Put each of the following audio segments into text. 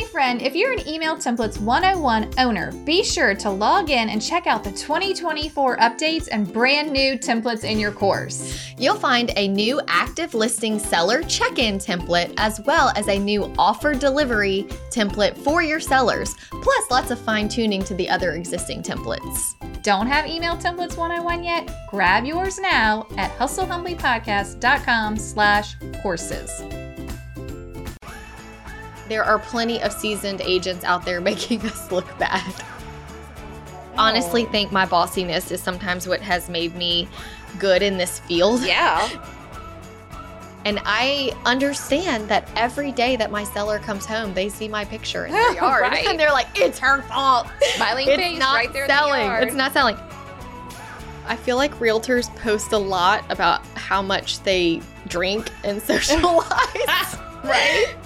Hey friend, if you're an Email Templates 101 owner, be sure to log in and check out the 2024 updates and brand new templates in your course. You'll find a new active listing seller check-in template as well as a new offer delivery template for your sellers, plus lots of fine-tuning to the other existing templates. Don't have Email Templates 101 yet? Grab yours now at hustlehumblypodcast.com/courses. There are plenty of seasoned agents out there making us look bad. Honestly, think my bossiness is sometimes what has made me good in this field. Yeah. And I understand that every day that my seller comes home, they see my picture in their yard. Right. And they're like, it's her fault. Smiling face right there in the yard. It's not selling. I feel like realtors post a lot about how much they drink and socialize. Right?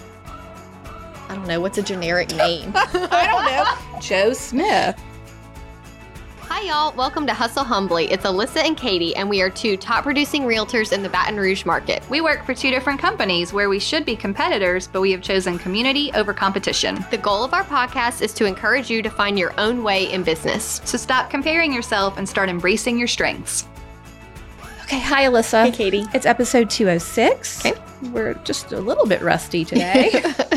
I don't know. What's a generic name? I don't know. Joe Smith. Hi, y'all. Welcome to Hustle Humbly. It's Alyssa and Katie, and we are two top-producing realtors in the Baton Rouge market. We work for two different companies where we should be competitors, but we have chosen community over competition. The goal of our podcast is to encourage you to find your own way in business. So stop comparing yourself and start embracing your strengths. Okay, hi, Alyssa. Hey, Katie. It's episode 206. Okay. We're just a little bit rusty today.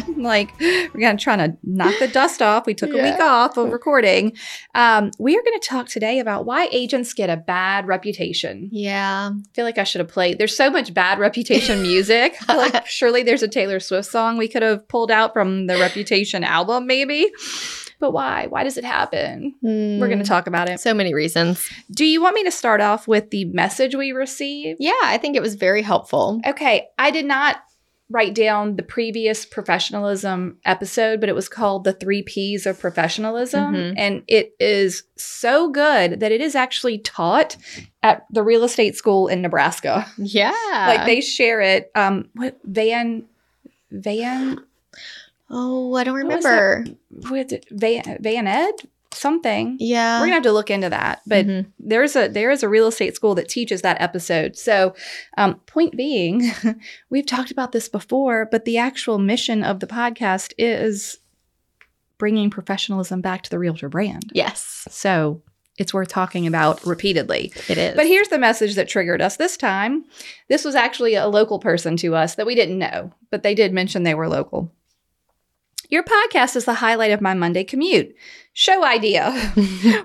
We're going to try to knock the dust off. We took a week off of recording. We are going to talk today about why agents get a bad reputation. Yeah. I feel like I should have played. There's so much bad reputation music. I feel like surely there's a Taylor Swift song we could have pulled out from the Reputation album maybe. But why? Why does it happen? We're going to talk about it. So many reasons. Do you want me to start off with the message we received? Yeah, I think it was very helpful. Okay. I did not write down the previous professionalism episode, but it was called the 3 Ps of professionalism. Mm-hmm. And it is so good that it is actually taught at the real estate school in Nebraska. Yeah. They share it. Van? Oh, I don't remember. Van Ed? Something. Yeah. We're going to have to look into that. But there is a real estate school that teaches that episode. So point being, we've talked about this before, but the actual mission of the podcast is bringing professionalism back to the realtor brand. Yes. So it's worth talking about repeatedly. It is. But here's the message that triggered us this time. This was actually a local person to us that we didn't know, but they did mention they were local. Your podcast is the highlight of my Monday commute. Show idea.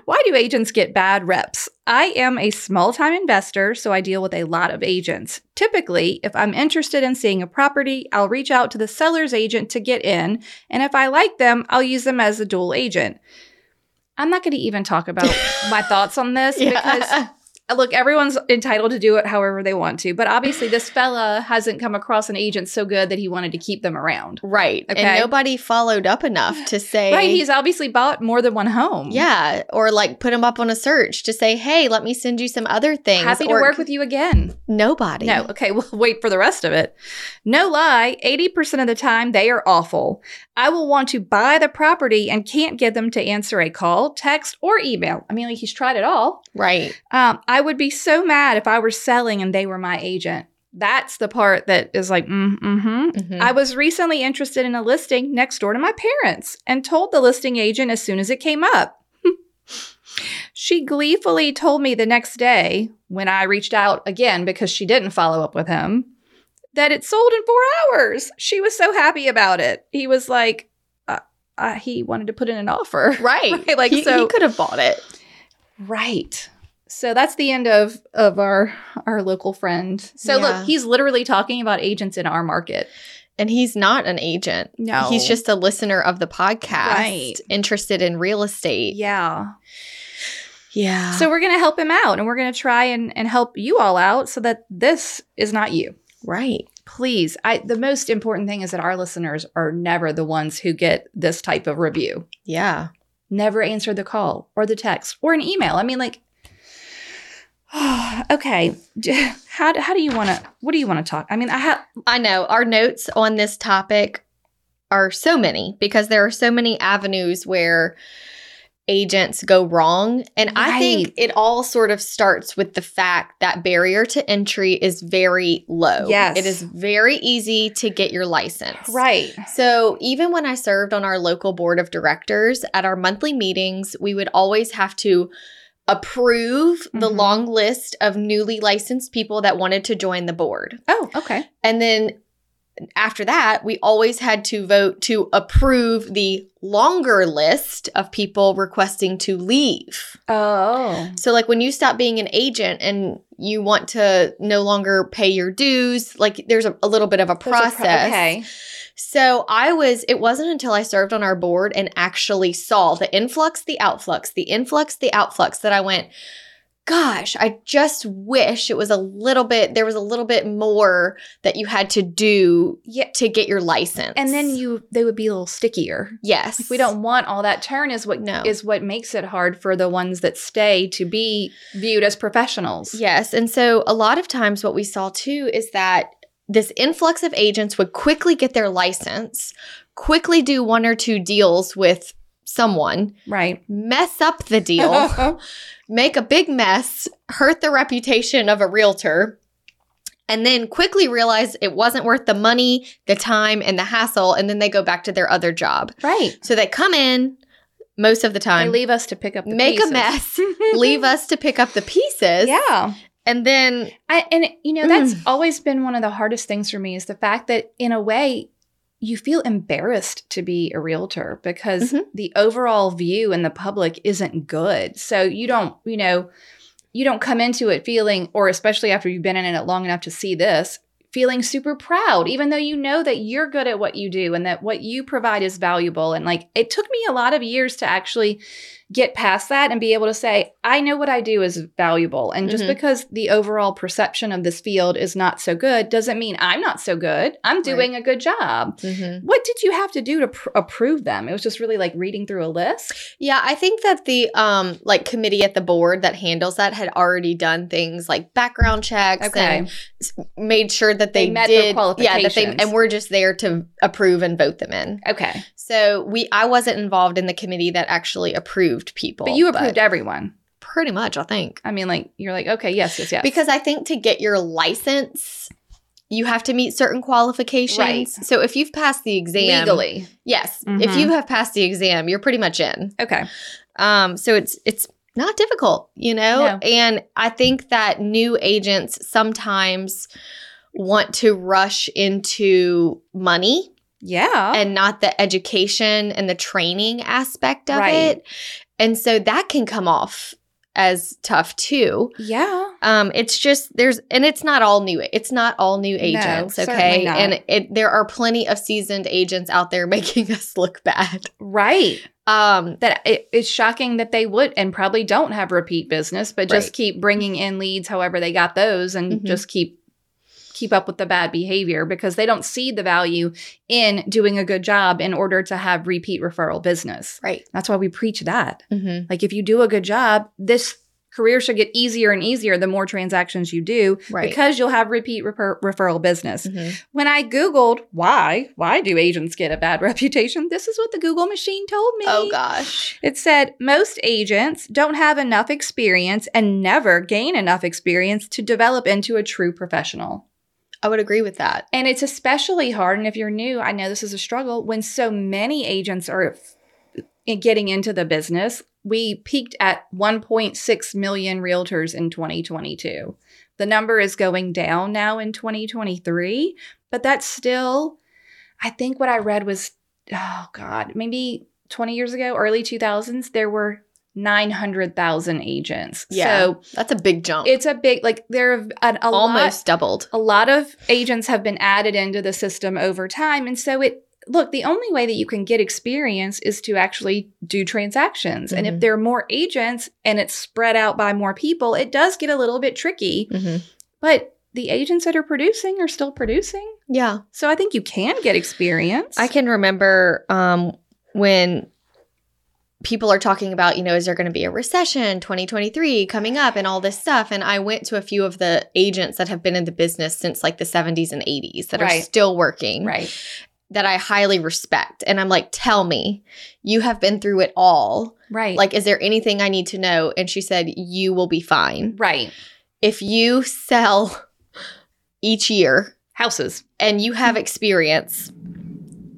Why do agents get bad reps? I am a small-time investor, so I deal with a lot of agents. Typically, if I'm interested in seeing a property, I'll reach out to the seller's agent to get in, and if I like them, I'll use them as a dual agent. I'm not going to even talk about my thoughts on this because... Look, everyone's entitled to do it however they want to. But obviously, this fella hasn't come across an agent so good that he wanted to keep them around. Right. Okay? And nobody followed up enough to say. Right. He's obviously bought more than one home. Yeah. Or put them up on a search to say, hey, let me send you some other things. Happy to work with you again. Nobody. No. Okay. We'll wait for the rest of it. No lie. 80% of the time, they are awful. I will want to buy the property and can't get them to answer a call, text, or email. I mean, he's tried it all. Right. I would be so mad if I were selling and they were my agent. That's the part that is I was recently interested in a listing next door to my parents and told the listing agent as soon as it came up. She gleefully told me the next day when I reached out again because she didn't follow up with him that it sold in 4 hours. She was so happy about it. He was like, he wanted to put in an offer. Right. Right? He could have bought it. Right. So that's the end of our local friend. So Look, he's literally talking about agents in our market. And he's not an agent. No. He's just a listener of the podcast. Right. Interested in real estate. Yeah. Yeah. So we're going to help him out and we're going to try and help you all out so that this is not you. Right. Please. The most important thing is that our listeners are never the ones who get this type of review. Yeah. Never answer the call or the text or an email. Okay, how do you want to? What do you want to talk? I know our notes on this topic are so many because there are so many avenues where agents go wrong. And I think it all sort of starts with the fact that barrier to entry is very low. Yes. It is very easy to get your license. Right. So even when I served on our local board of directors, at our monthly meetings, we would always have to approve the long list of newly licensed people that wanted to join the board. Oh, okay. And then after that, we always had to vote to approve the longer list of people requesting to leave. Oh. So like when you stop being an agent and you want to no longer pay your dues, like there's a little bit of a process. Okay. So it wasn't until I served on our board and actually saw the influx, the outflux that I went, gosh, I just wish there was a little bit more that you had to do to get your license. And then they would be a little stickier. Yes. Like we don't want all that turn is what makes it hard for the ones that stay to be viewed as professionals. Yes. And so a lot of times what we saw too is that this influx of agents would quickly get their license, quickly do one or two deals with someone, right? Mess up the deal, make a big mess, hurt the reputation of a realtor, and then quickly realize it wasn't worth the money, the time, and the hassle, and then they go back to their other job. Right. So they come in most of the time. They leave us to pick up the pieces. Make a mess, leave us to pick up the pieces. Yeah. And then that's always been one of the hardest things for me is the fact that in a way you feel embarrassed to be a realtor because the overall view in the public isn't good. So you don't come into it feeling, or especially after you've been in it long enough to see this, feeling super proud, even though you know that you're good at what you do and that what you provide is valuable. And like, it took me a lot of years to actually get past that and be able to say, I know what I do is valuable. And just because the overall perception of this field is not so good doesn't mean I'm not so good. I'm doing a good job. Mm-hmm. What did you have to do to approve them? It was just really like reading through a list. Yeah, I think that the committee at the board that handles that had already done things like background checks and made sure that they met their qualifications. Yeah, and we're just there to approve and vote them in. Okay. So I wasn't involved in the committee that actually approved people. But you approved everyone. Pretty much, I think. I mean, like, you're like, okay, yes, yes, yes. Because I think to get your license, you have to meet certain qualifications. Right. So if you've passed the exam. Legally. Yes. Mm-hmm. If you have passed the exam, you're pretty much in. Okay. So it's not difficult, you know? No. And I think that new agents sometimes want to rush into money. Yeah. And not the education and the training aspect of it. And so that can come off as tough too. Yeah. It's just it's not all new agents, no, okay? And there are plenty of seasoned agents out there making us look bad. Right. That it's shocking that they would and probably don't have repeat business, but just keep bringing in leads however they got those and just keep up with the bad behavior because they don't see the value in doing a good job in order to have repeat referral business. Right. That's why we preach that. Mm-hmm. Like if you do a good job, this career should get easier and easier the more transactions you do because you'll have repeat referral business. Mm-hmm. When I Googled why do agents get a bad reputation, this is what the Google machine told me. Oh, gosh. It said most agents don't have enough experience and never gain enough experience to develop into a true professional. I would agree with that. And it's especially hard, and if you're new, I know this is a struggle, when so many agents are getting into the business. We peaked at 1.6 million realtors in 2022. The number is going down now in 2023, but that's still, I think what I read was, maybe 20 years ago, early 2000s, there were 900,000 agents. Yeah, so that's a big jump. It's a big, like there have almost doubled. A lot of agents have been added into the system over time. And so the only way that you can get experience is to actually do transactions. Mm-hmm. And if there are more agents and it's spread out by more people, it does get a little bit tricky. Mm-hmm. But the agents that are producing are still producing. Yeah. So I think you can get experience. I can remember when people are talking about, is there going to be a recession, 2023 coming up and all this stuff. And I went to a few of the agents that have been in the business since like the 70s and 80s that are still working. Right. that I highly respect. And I'm like, tell me, you have been through it all. Right. Like, is there anything I need to know? And she said, you will be fine. Right. If you sell each year houses and you have experience,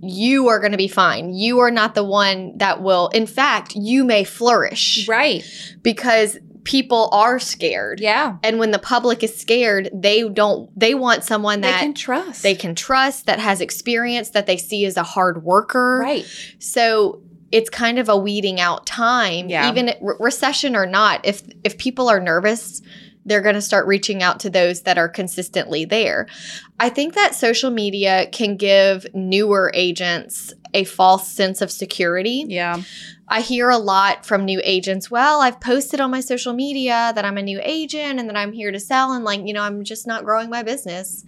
you are going to be fine. You are not the one that will, in fact, you may flourish. Right. Because people are scared. Yeah. And when the public is scared, they want someone that they can trust, that has experience, that they see as a hard worker. Right. So it's kind of a weeding out time, even recession or not. If people are nervous, they're going to start reaching out to those that are consistently there. I think that social media can give newer agents a false sense of security. Yeah. I hear a lot from new agents, well, I've posted on my social media that I'm a new agent and that I'm here to sell and like, you know, I'm just not growing my business.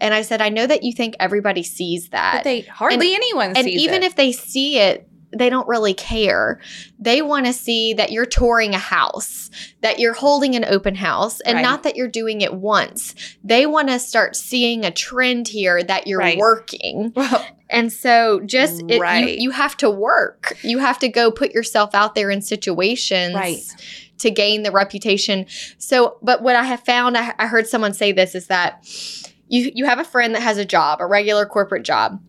And I said, I know that you think everybody sees that. But hardly anyone sees it. And even if they see it, they don't really care. They want to see that you're touring a house, that you're holding an open house, and not that you're doing it once. They want to start seeing a trend here that you're working. Well, and so just you have to work. You have to go put yourself out there in situations to gain the reputation. So, but what I have found, I heard someone say this, is that you have a friend that has a job, a regular corporate job.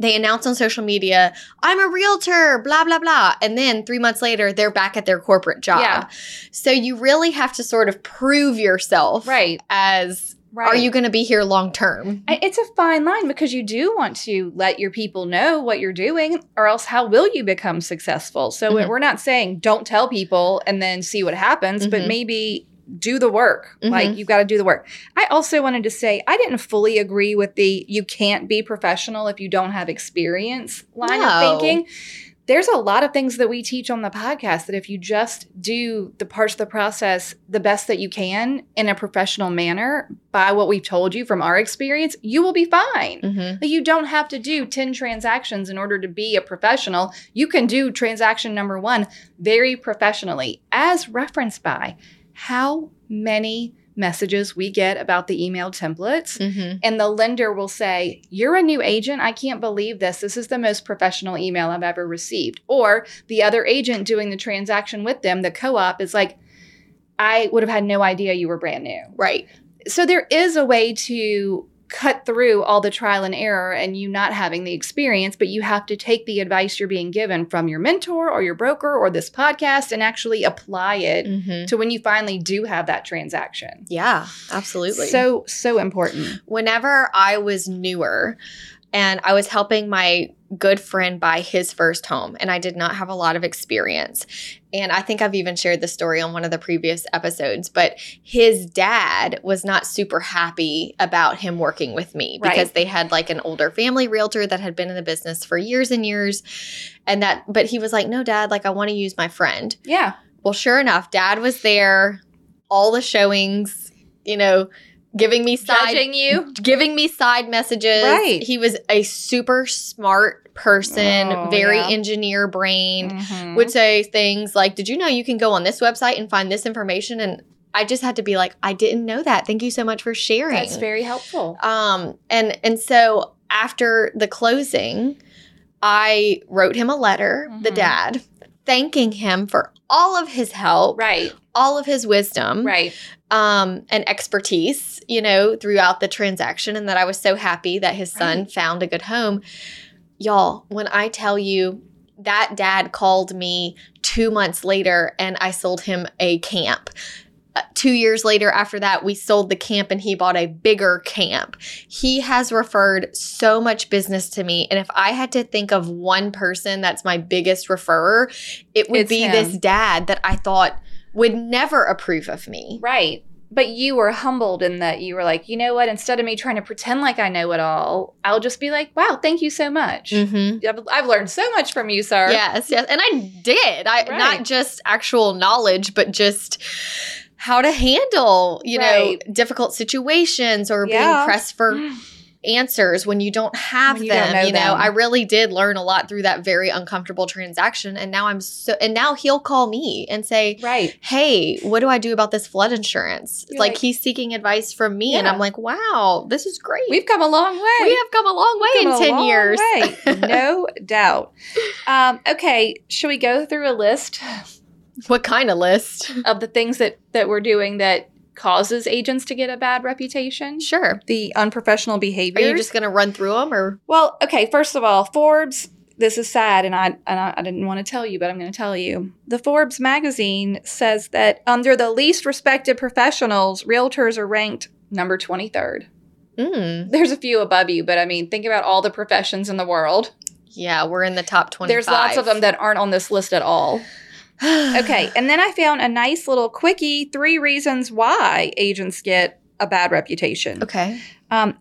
They announce on social media, I'm a realtor, blah, blah, blah. And then 3 months later, they're back at their corporate job. Yeah. So you really have to sort of prove yourself as are you going to be here long term? It's a fine line because you do want to let your people know what you're doing or else how will you become successful? So we're not saying don't tell people and then see what happens, but maybe do the work. Like, you've got to do the work. I also wanted to say, I didn't fully agree with the you can't be professional if you don't have experience line of thinking. There's a lot of things that we teach on the podcast that if you just do the parts of the process the best that you can in a professional manner by what we've told you from our experience, you will be fine. But you don't have to do 10 transactions in order to be a professional. You can do transaction number 1 very professionally, as referenced by how many messages we get about the email templates. And the lender will say, you're a new agent. I can't believe this. This is the most professional email I've ever received. Or the other agent doing the transaction with them, the co-op, is like, I would have had no idea you were brand new. Right. So there is a way to cut through all the trial and error and you not having the experience, but you have to take the advice you're being given from your mentor or your broker or this podcast and actually apply it to when you finally do have that transaction. Yeah, absolutely. So important. Whenever I was newer and I was helping my good friend buy his first home and I did not have a lot of experience. And I think I've even shared the story on one of the previous episodes, but his dad was not super happy about him working with me because they had like an older family realtor that had been in the business for years and years. And but he was like, no, Dad, like I want to use my friend. Yeah. Well, sure enough, Dad was there, all the showings, you know, giving me side messages. Right. He was a super smart person, very engineer brained, would say things like, did you know you can go on this website and find this information? And I just had to be like, I didn't know that. Thank you so much for sharing. That's very helpful. And so after the closing, I wrote him a letter, the dad, thanking him for all of his help, all of his wisdom, and expertise, you know, throughout the transaction, and that I was so happy that his son found a good home. Y'all, when I tell you that dad called me 2 months later and I sold him a camp. 2 years later after that, we sold the camp and he bought a bigger camp. He has referred so much business to me. And if I had to think of one person that's my biggest referrer, it would be him. This dad that I thought would never approve of me. Right. But you were humbled in that you were like, you know what? Instead of me trying to pretend like I know it all, I'll just be like, wow, thank you so much. I've learned so much from you, sir. Yes, yes. And I did. Not just actual knowledge, but just how to handle, you know, difficult situations or being pressed for answers when you don't have them. You know, I really did learn a lot through that very uncomfortable transaction. And now now he'll call me and say, right, hey, what do I do about this flood insurance? Like he's seeking advice from me. Yeah. And I'm like, wow, this is great. We've come a long way. We have come a long way in 10 years. No doubt. Okay. Should we go through a list? What kind of list? Of the things that we're doing that causes agents to get a bad reputation? Sure. The unprofessional behaviors. Are you just going to run through them? Or? Well, okay, first of all, Forbes, this is sad, and I didn't want to tell you, but I'm going to tell you. The Forbes magazine says that under the least respected professionals, realtors are ranked number 23rd. Mm. There's a few above you, but I mean, think about all the professions in the world. Yeah, we're in the top 25. There's lots of them that aren't on this list at all. Okay, and then I found a nice little quickie, 3 reasons why agents get a bad reputation. Okay.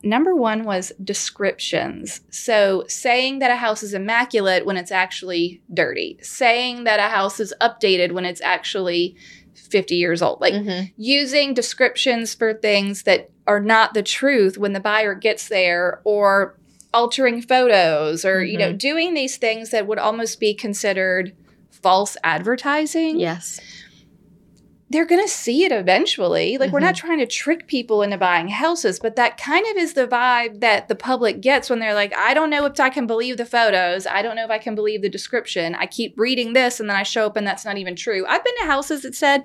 Number 1 was descriptions. So saying that a house is immaculate when it's actually dirty. Saying that a house is updated when it's actually 50 years old. Like using descriptions for things that are not the truth when the buyer gets there, or altering photos, or you know, doing these things that would almost be considered false advertising. Yes. They're going to see it eventually. Like, we're not trying to trick people into buying houses, but that kind of is the vibe that the public gets when they're like, I don't know if I can believe the photos. I don't know if I can believe the description. I keep reading this and then I show up and that's not even true. I've been to houses that said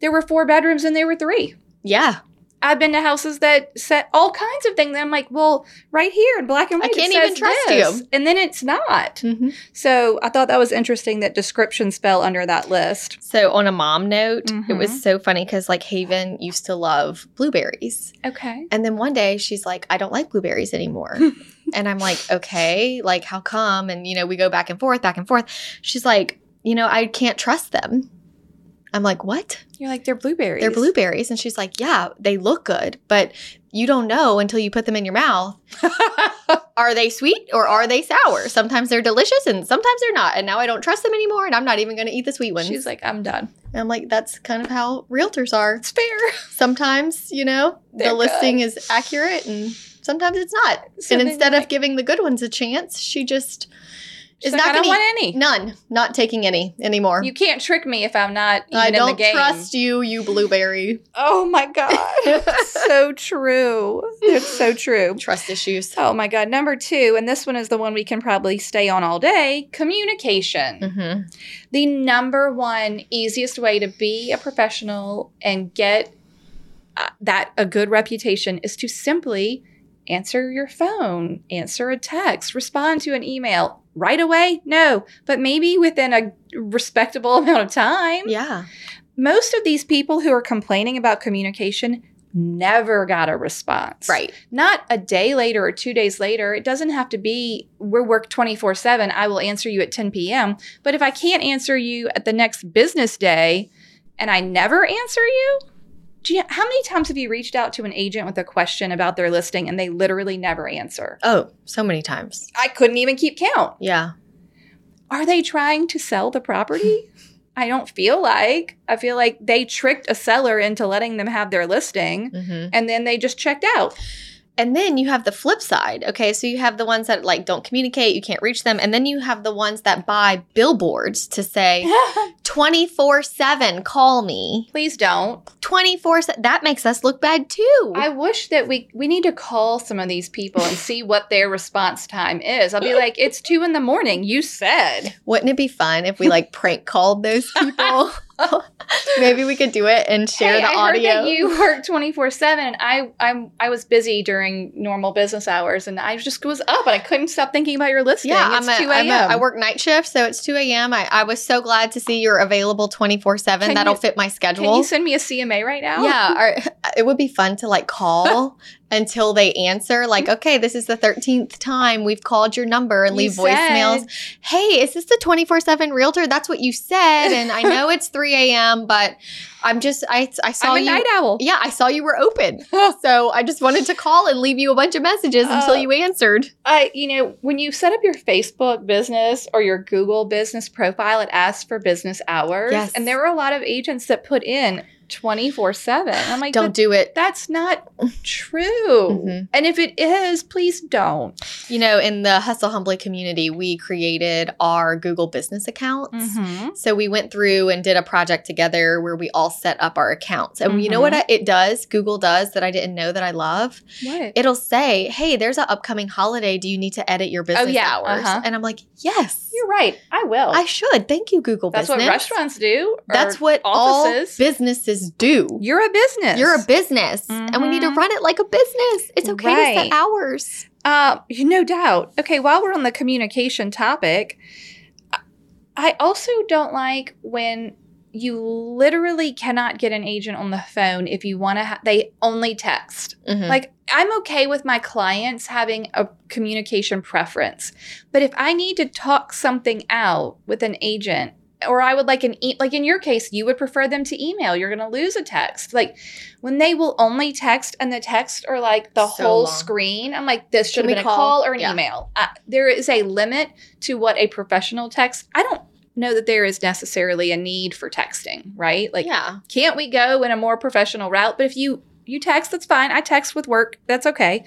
there were 4 bedrooms and there were 3. Yeah. I've been to houses that said all kinds of things. And I'm like, well, right here in black and white, I can't even trust you. And then it's not. Mm-hmm. So I thought that was interesting that descriptions fell under that list. So on a mom note, it was so funny because like Haven used to love blueberries. Okay. And then one day she's like, I don't like blueberries anymore. And I'm like, okay, like how come? And, you know, we go back and forth. She's like, you know, I can't trust them. I'm like, what? You're like, they're blueberries. They're blueberries. And she's like, yeah, they look good, but you don't know until you put them in your mouth. Are they sweet or are they sour? Sometimes they're delicious and sometimes they're not. And now I don't trust them anymore and I'm not even going to eat the sweet ones. She's like, I'm done. And I'm like, that's kind of how realtors are. It's fair. Sometimes, you know, the listing is accurate and sometimes it's not. So and instead of giving the good ones a chance, she just... She's like, I don't want any. None. Not taking any anymore. You can't trick me if I'm not even in the game. I don't trust you, you blueberry. Oh, my God. So true. It's so true. Trust issues. Oh, my God. Number 2, and this one is the one we can probably stay on all day, communication. Mm-hmm. The number 1 easiest way to be a professional and get a good reputation is to simply answer your phone, answer a text, respond to an email. Right away? No. But maybe within a respectable amount of time. Yeah. Most of these people who are complaining about communication never got a response. Right. Not a day later or 2 days later. It doesn't have to be, we work 24/7. I will answer you at 10 p.m. But if I can't answer you at the next business day and I never answer you, how many times have you reached out to an agent with a question about their listing and they literally never answer? Oh, so many times. I couldn't even keep count. Yeah. Are they trying to sell the property? I don't feel like. I feel like they tricked a seller into letting them have their listing and then they just checked out. And then you have the flip side. Okay, so you have the ones that like don't communicate, you can't reach them. And then you have the ones that buy billboards to say 24/7, call me. Please don't. 24/7, that makes us look bad too. I wish that we need to call some of these people and see what their response time is. I'll be like, it's 2 a.m, you said. Wouldn't it be fun if we like prank called those people? Maybe we could do it and share the audio. I heard that you work 24/7. I was busy during normal business hours, and I just was up, and I couldn't stop thinking about your listing. Yeah, it's 2 a.m. I work night shift, so it's 2 a.m. I was so glad to see you're available 24/7. That'll fit my schedule. Can you send me a CMA right now? Yeah, it would be fun to like call until they answer. Like, okay, this is the 13th time we've called your number and leave voicemails. Hey, is this the 24/7 realtor? That's what you said, and I know it's 3 a.m., but I saw you. I'm a night owl. Yeah, I saw you were open. So I just wanted to call and leave you a bunch of messages until you answered. When you set up your Facebook business or your Google business profile, it asks for business hours. Yes. And there were a lot of agents that put in 24/7. I'm like, don't do it. That's not true. Mm-hmm. And if it is, please don't. You know, in the Hustle Humbly community, we created our Google business accounts. Mm-hmm. So we went through and did a project together where we all set up our accounts. And mm-hmm. you know what it does, Google does, that I didn't know that I love? What? It'll say, hey, there's an upcoming holiday. Do you need to edit your business hours? Uh-huh. And I'm like, yes. You're right. I will. I should. Thank you, Google Business. That's what restaurants do. That's what offices. All businesses do. You're a business. You're a business. Mm-hmm. And we need to run it like a business. It's okay to set hours. No doubt. Okay, while we're on the communication topic, I also don't like when you literally cannot get an agent on the phone if you want to. They only text. Mm-hmm. Like, I'm okay with my clients having a communication preference. But if I need to talk something out with an agent, or I would like like in your case, you would prefer them to email. You're going to lose a text. Like when they will only text and the texts are like the whole screen. I'm like, this should have been a call or an email. There is a limit to what a professional text. I don't know that there is necessarily a need for texting, right? Like, can't we go in a more professional route? But if you text, that's fine. I text with work. That's okay.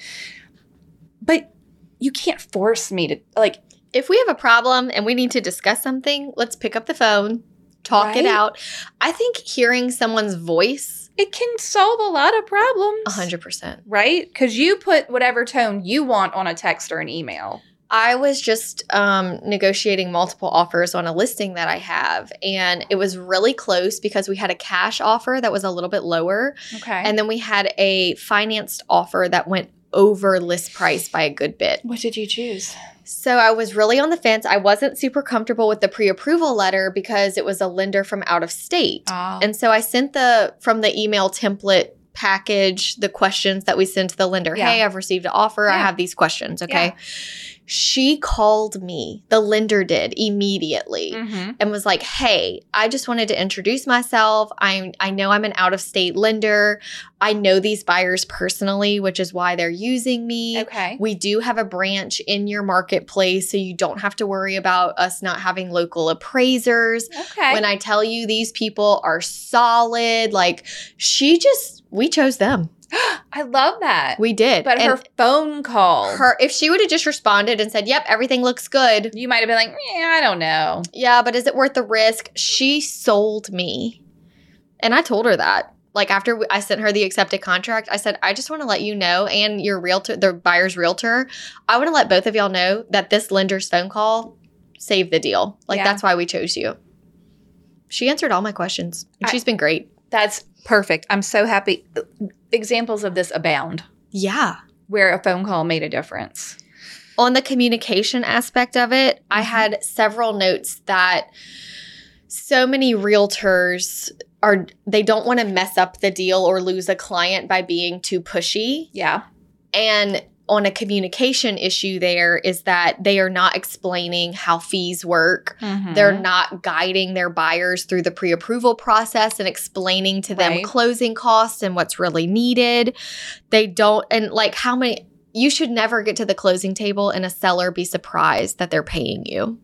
But you can't force me to like. If we have a problem and we need to discuss something, let's pick up the phone, talk it out. I think hearing someone's voice. It can solve a lot of problems. 100%. Right? Because you put whatever tone you want on a text or an email. I was just negotiating multiple offers on a listing that I have, and it was really close because we had a cash offer that was a little bit lower. Okay. And then we had a financed offer that went over list price by a good bit. What did you choose? So I was really on the fence. I wasn't super comfortable with the pre-approval letter because it was a lender from out of state. Oh. And so I sent from the email template package, the questions that we sent to the lender. Yeah. Hey, I've received an offer. Yeah. I have these questions. Okay. Yeah. She called me, the lender did immediately, mm-hmm. and was like, hey, I just wanted to introduce myself. I know I'm an out-of-state lender. I know these buyers personally, which is why they're using me. Okay. We do have a branch in your marketplace, so you don't have to worry about us not having local appraisers. Okay. When I tell you these people are solid, like we chose them. I love that. We did. But her phone call. If she would have just responded and said, yep, everything looks good. You might have been like, I don't know. Yeah, but is it worth the risk? She sold me. And I told her that. Like after I sent her the accepted contract, I said, I just want to let you know and your realtor, the buyer's realtor, I want to let both of y'all know that this lender's phone call saved the deal. Like that's why we chose you. She answered all my questions. And she's been great. That's perfect. I'm so happy. Examples of this abound. Yeah. Where a phone call made a difference. On the communication aspect of it, I had several notes that so many realtors they don't want to mess up the deal or lose a client by being too pushy. Yeah. And on a communication issue there is that they are not explaining how fees work. Mm-hmm. They're not guiding their buyers through the pre-approval process and explaining to them closing costs and what's really needed. They don't – and like how many – you should never get to the closing table and a seller be surprised that they're paying you.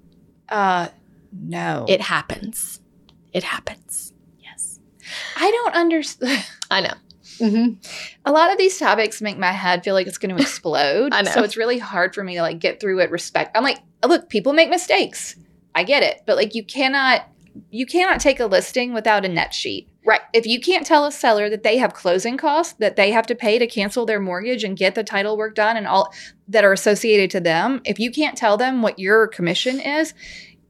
No. It happens. It happens. Yes. I don't understand. I know. Mm-hmm. A lot of these topics make my head feel like it's going to explode. I know. So it's really hard for me to like get through it. I'm like, look, people make mistakes. I get it. But like you cannot take a listing without a net sheet. Right. If you can't tell a seller that they have closing costs that they have to pay to cancel their mortgage and get the title work done and all that are associated to them, if you can't tell them what your commission is,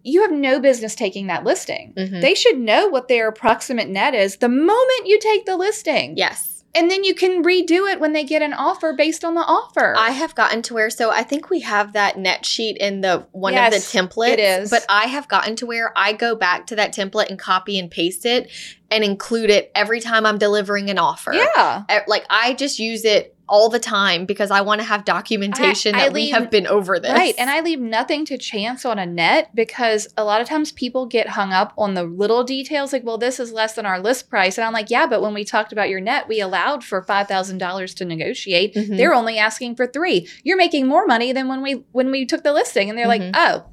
you have no business taking that listing. Mm-hmm. They should know what their approximate net is the moment you take the listing. Yes. And then you can redo it when they get an offer based on the offer. I have gotten to where, so I think we have that net sheet in the one of the templates. It is. But I have gotten to where I go back to that template and copy and paste it and include it every time I'm delivering an offer. Yeah. Like I just use it all the time because I want to have documentation we have been over this. Right. And I leave nothing to chance on a net because a lot of times people get hung up on the little details like, well, this is less than our list price. And I'm like, yeah, but when we talked about your net, we allowed for $5,000 to negotiate. Mm-hmm. They're only asking for $3,000. You're making more money than when we took the listing. And they're like, oh.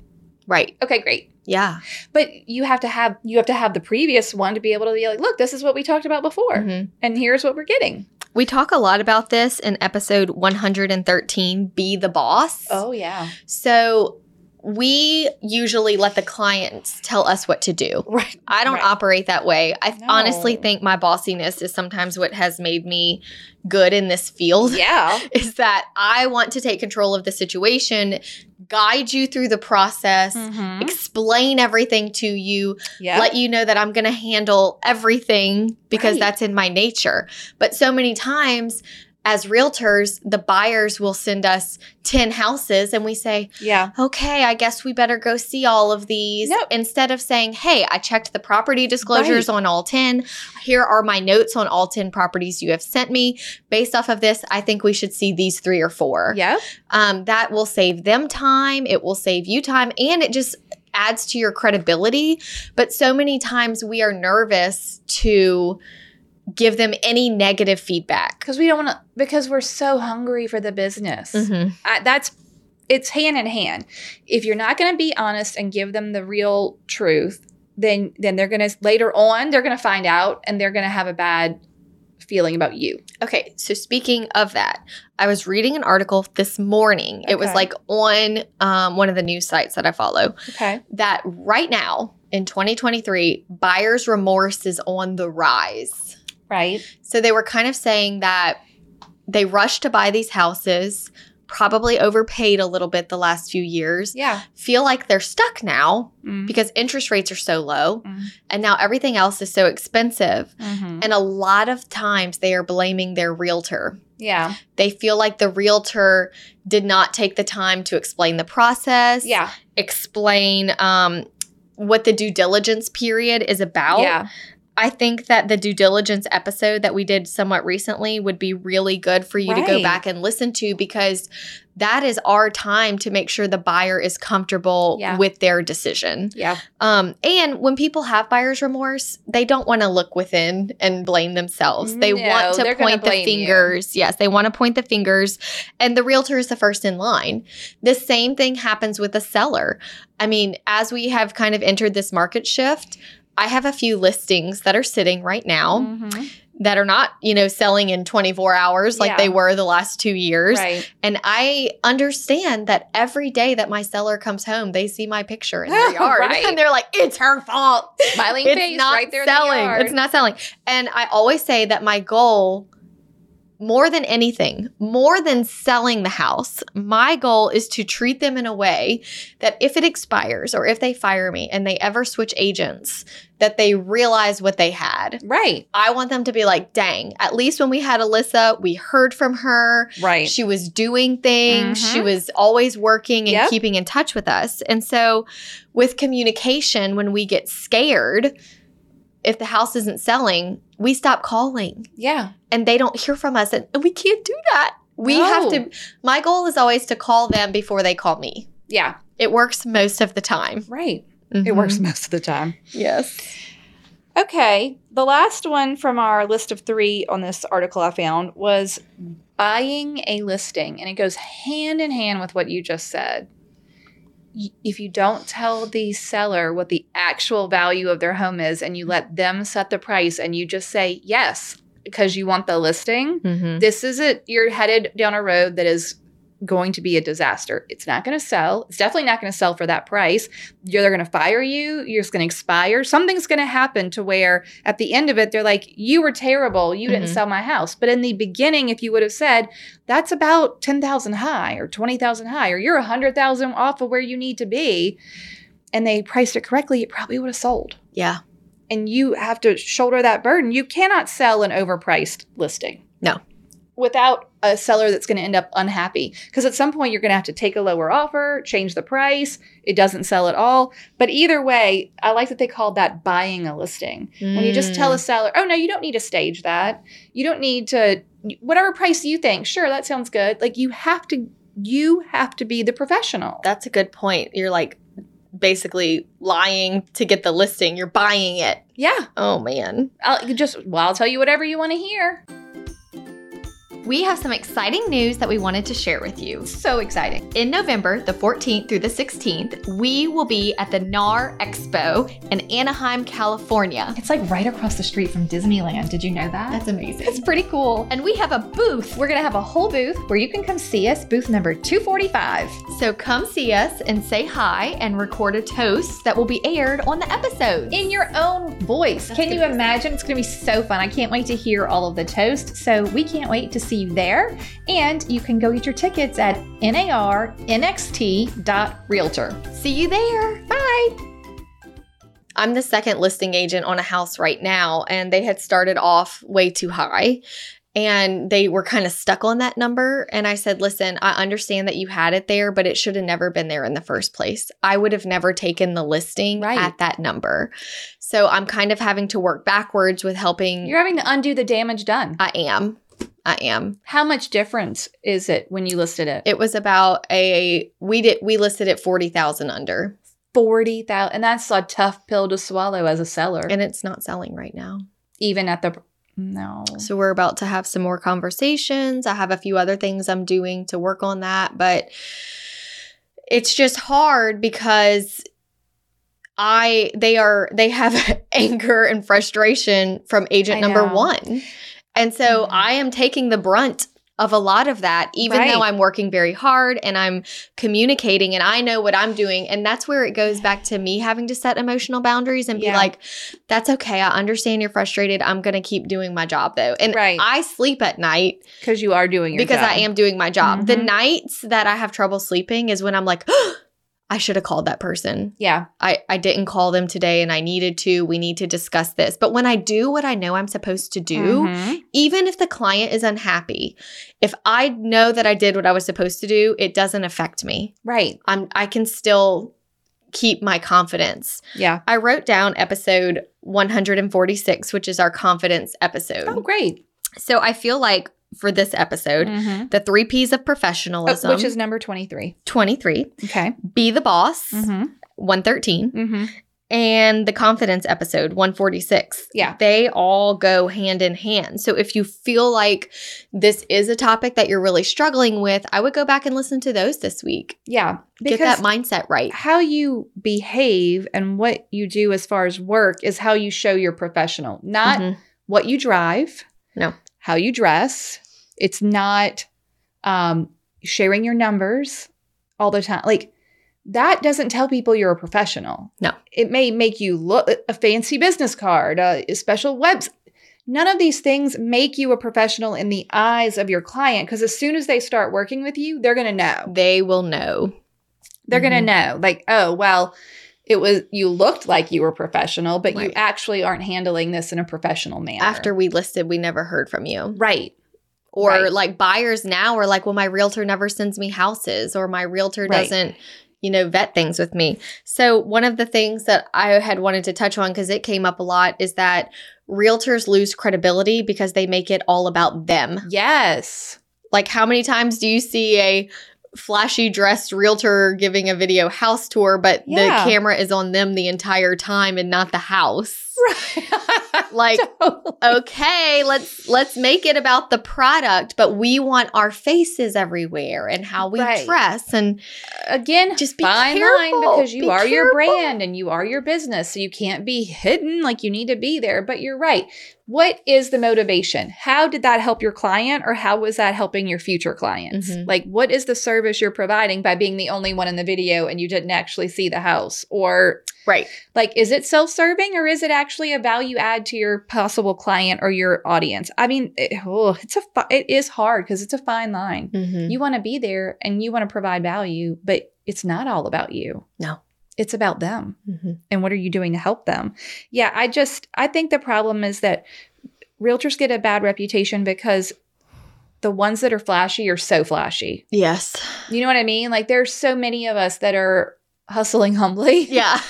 Right. Okay, great. Yeah. But you have to have the previous one to be able to be like, look, this is what we talked about before, and here's what we're getting. We talk a lot about this in episode 113, Be the Boss. Oh, yeah. So we usually let the clients tell us what to do. Right. I don't operate that way. I honestly think my bossiness is sometimes what has made me good in this field. Yeah. Is that I want to take control of the situation, guide you through the process, explain everything to you, let you know that I'm going to handle everything because that's in my nature. But so many times as realtors, the buyers will send us 10 houses and we say, okay, I guess we better go see all of these. Nope. Instead of saying, hey, I checked the property disclosures on all 10. Here are my notes on all 10 properties you have sent me. Based off of this, I think we should see these 3 or 4. Yeah. That will save them time. It will save you time. And it just adds to your credibility. But so many times we are nervous to give them any negative feedback. Because we don't want to, because we're so hungry for the business. It's hand in hand. If you're not going to be honest and give them the real truth, then they're going to, later on, they're going to find out and they're going to have a bad feeling about you. Okay. So speaking of that, I was reading an article this morning. Okay. It was like on one of the news sites that I follow. Okay. That right now in 2023, buyer's remorse is on the rise. Right. So they were kind of saying that they rushed to buy these houses, probably overpaid a little bit the last few years. Yeah. Feel like they're stuck now because interest rates are so low and now everything else is so expensive. And a lot of times they are blaming their realtor. Yeah. They feel like the realtor did not take the time to explain the process. Yeah. Explain what the due diligence period is about. Yeah. I think that the due diligence episode that we did somewhat recently would be really good for you to go back and listen to, because that is our time to make sure the buyer is comfortable with their decision. Yeah. And when people have buyer's remorse, they don't want to look within and blame themselves. They want to point the fingers. You. Yes, they want to point the fingers. And the realtor is the first in line. The same thing happens with a seller. I mean, as we have kind of entered this market shift, I have a few listings that are sitting right now that are not, selling in 24 hours like they were the last 2 years. Right. And I understand that every day that my seller comes home, they see my picture in their yard and they're like, it's her fault. Smiling it's face not right there selling. In the yard. It's not selling. And I always say that my goal, more than anything, more than selling the house, my goal is to treat them in a way that if it expires or if they fire me and they ever switch agents, that they realize what they had. Right. I want them to be like, dang, at least when we had Alyssa, we heard from her. Right. She was doing things. She was always working and keeping in touch with us. And so with communication, when we get scared, if the house isn't selling, we stop calling. Yeah. And they don't hear from us. And we can't do that. We have to – my goal is always to call them before they call me. Yeah. It works most of the time. Right. It works most of the time. Yes. Okay. The last one from our list of 3 on this article I found was buying a listing. And it goes hand in hand with what you just said. If you don't tell the seller what the actual value of their home is and you let them set the price and you just say, yes, because you want the listing, this is it. You're headed down a road that is going to be a disaster. It's not going to sell. It's definitely not going to sell for that price. You're either going to fire you. You're just going to expire. Something's going to happen to where at the end of it, they're like, you were terrible. You didn't sell my house. But in the beginning, if you would have said, that's about 10,000 high or 20,000 high, or you're 100,000 off of where you need to be, and they priced it correctly, it probably would have sold. Yeah. And you have to shoulder that burden. You cannot sell an overpriced listing. No. Without a seller that's going to end up unhappy. Because at some point, you're going to have to take a lower offer, change the price. It doesn't sell at all. But either way, I like that they called that buying a listing. When you just tell a seller, oh, no, you don't need to stage that. You don't need to – whatever price you think, sure, that sounds good. Like you have to be the professional. That's a good point. You're like basically lying to get the listing. You're buying it. Yeah. Oh, man. I'll tell you whatever you want to hear. we have some exciting news that we wanted to share with you. So exciting. In November, the 14th through the 16th, we will be at the NAR Expo in Anaheim, California. It's like right across the street from Disneyland. Did you know that? That's amazing. It's pretty cool. And we have a booth. We're going to have a whole booth where you can come see us, booth number 245. So come see us and say hi and record a toast that will be aired on the episode in your own voice. Can you imagine? It's going to be so fun. I can't wait to hear all of the toast. So we can't wait to see you there. And you can go get your tickets at narnxt.realtor. See you there. Bye. I'm the second listing agent on a house right now, and they had started off way too high. And they were kind of stuck on that number. And I said, listen, I understand that you had it there, but it should have never been there in the first place. I would have never taken the listing at that number. So I'm kind of having to work backwards with helping. You're having to undo the damage done. I am. How much difference is it when you listed it? It was about we listed it 40,000 under. 40,000. And that's a tough pill to swallow as a seller. And it's not selling right now. Even at the... No. So we're about to have some more conversations. I have a few other things I'm doing to work on that, but it's just hard because they have anger and frustration from agent number one. And so I am taking the brunt of a lot of that, even though I'm working very hard and I'm communicating and I know what I'm doing. And that's where it goes back to me having to set emotional boundaries and be like, that's okay. I understand you're frustrated. I'm going to keep doing my job though. And I sleep at night. Because you are doing your job. Because I am doing my job. Mm-hmm. The nights that I have trouble sleeping is when I'm like, I should have called that person. Yeah. I didn't call them today and I needed to. We need to discuss this. But when I do what I know I'm supposed to do, even if the client is unhappy, if I know that I did what I was supposed to do, it doesn't affect me. Right. I can still keep my confidence. Yeah. I wrote down episode 146, which is our confidence episode. Oh, great. So I feel like for this episode, the 3 P's of professionalism. Which is number 23. 23. Okay. Be the boss, 113. And the confidence episode, 146. Yeah. They all go hand in hand. So if you feel like this is a topic that you're really struggling with, I would go back and listen to those this week. Yeah. Get that mindset right. How you behave and what you do as far as work is how you show you're professional. Not what you drive. No. How you dress. It's not sharing your numbers all the time. Like, that doesn't tell people you're a professional. No. It may make you look a fancy business card, a special website. None of these things make you a professional in the eyes of your client, because as soon as they start working with you, they're going to know. They will know. They're going to know. Like, oh, well, it was, you looked like you were professional, but you actually aren't handling this in a professional manner. After we listed, we never heard from you. Right. Or like buyers now are like, well, my realtor never sends me houses, or my realtor doesn't, you know, vet things with me. So one of the things that I had wanted to touch on, because it came up a lot, is that realtors lose credibility because they make it all about them. Yes. Like, how many times do you see a flashy dressed realtor giving a video house tour, but the camera is on them the entire time and not the house? Like, totally. Okay, let's make it about the product, but we want our faces everywhere and how we dress. And again, just be careful, because you are your brand and you are your business. So you can't be hidden. Like, you need to be there, but you're right. What is the motivation? How did that help your client, or how was that helping your future clients? Like, what is the service you're providing by being the only one in the video and you didn't actually see the house? Or like, is it self-serving, or is it actually a value add to your possible client or your audience? I mean, it is hard, because it's a fine line. You want to be there and you want to provide value, but it's not all about you. No. It's about them. And what are you doing to help them? Yeah, I think the problem is that realtors get a bad reputation because the ones that are flashy are so flashy. Yes. You know what I mean? Like, there's so many of us that are hustling humbly. Yeah.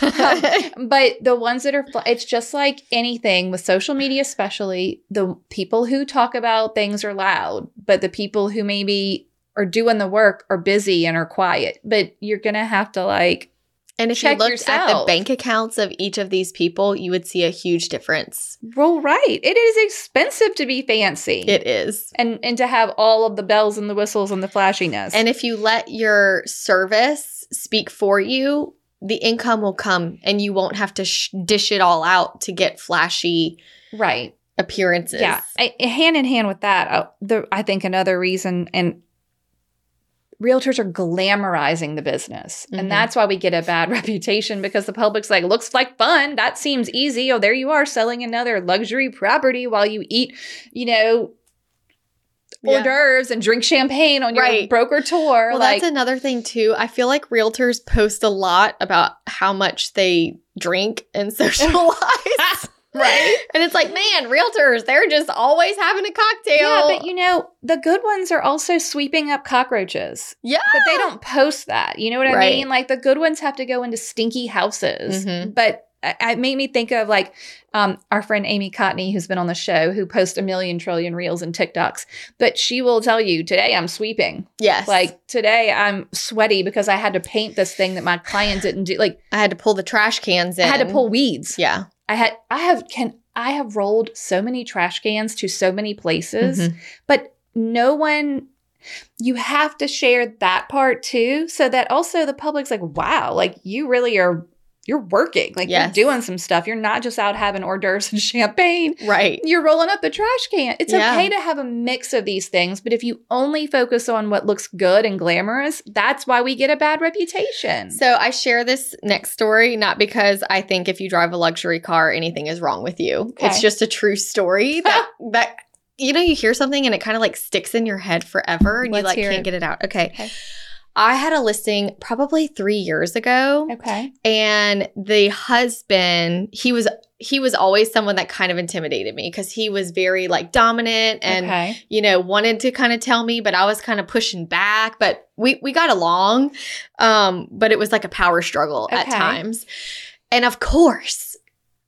But the ones that are, it's just like anything with social media, especially the people who talk about things are loud, but the people who maybe are doing the work are busy and are quiet, but you're going to have to And if you looked at the bank accounts of each of these people, you would see a huge difference. Well, right. It is expensive to be fancy. It is. And to have all of the bells and the whistles and the flashiness. And if you let your service speak for you, the income will come and you won't have to dish it all out to get flashy appearances. Yeah. Hand in hand with that, I think another reason – and realtors are glamorizing the business. Mm-hmm. And that's why we get a bad reputation, because the public's like, looks like fun. That seems easy. Oh, there you are selling another luxury property while you eat, hors d'oeuvres and drink champagne on your broker tour. Well, that's another thing too. I feel like realtors post a lot about how much they drink and socialize. Right. And it's like, man, realtors, they're just always having a cocktail. Yeah, but the good ones are also sweeping up cockroaches. Yeah. But they don't post that. You know what I mean? Like, the good ones have to go into stinky houses. Mm-hmm. But it made me think of our friend Amy Cotney, who's been on the show, who posts a million trillion reels and TikToks. But she will tell you, today I'm sweeping. Yes. Like, today I'm sweaty because I had to paint this thing that my client didn't do. Like, I had to pull the trash cans in. I had to pull weeds. Yeah. I have rolled so many trash cans to so many places, mm-hmm. but no one, you have to share that part too. So that also the public's like, wow, like you really are, you're working, like you're doing some stuff. You're not just out having hors d'oeuvres and champagne. Right. You're rolling up a trash can. It's okay to have a mix of these things. But if you only focus on what looks good and glamorous, that's why we get a bad reputation. So I share this next story, not because I think if you drive a luxury car, anything is wrong with you. Okay. It's just a true story that you hear something and it kind of sticks in your head forever and you can't get it out. Okay. I had a listing probably 3 years ago. Okay. And the husband, he was always someone that kind of intimidated me because he was very dominant and, wanted to kind of tell me, but I was kind of pushing back. But we got along, but it was like a power struggle at times. And of course,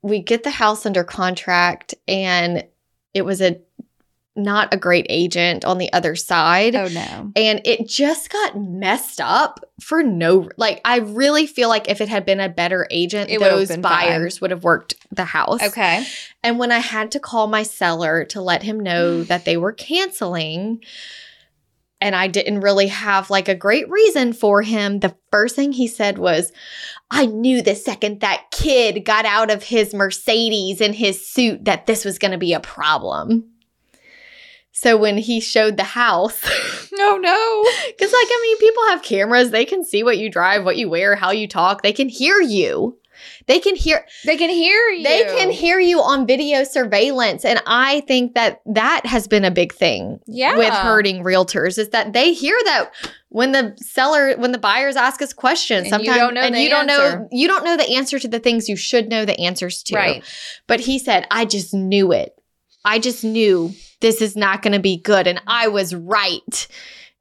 we get the house under contract and it was not a great agent on the other side. Oh, no. And it just got messed up for no – I really feel like if it had been a better agent, those buyers would have worked the house. Okay. And when I had to call my seller to let him know that they were canceling – and I didn't really have a great reason for him. The first thing he said was, I knew the second that kid got out of his Mercedes in his suit that this was going to be a problem. So when he showed the house, oh no, because people have cameras. They can see what you drive, what you wear, how you talk. They can hear you. They can hear you. They can hear you on video surveillance. And I think that has been a big thing with hurting realtors is that they hear that when the buyers ask us questions sometimes you don't know the answer to the things you should know the answers to. Right. But he said, I just knew it. I just knew this is not going to be good. And I was right.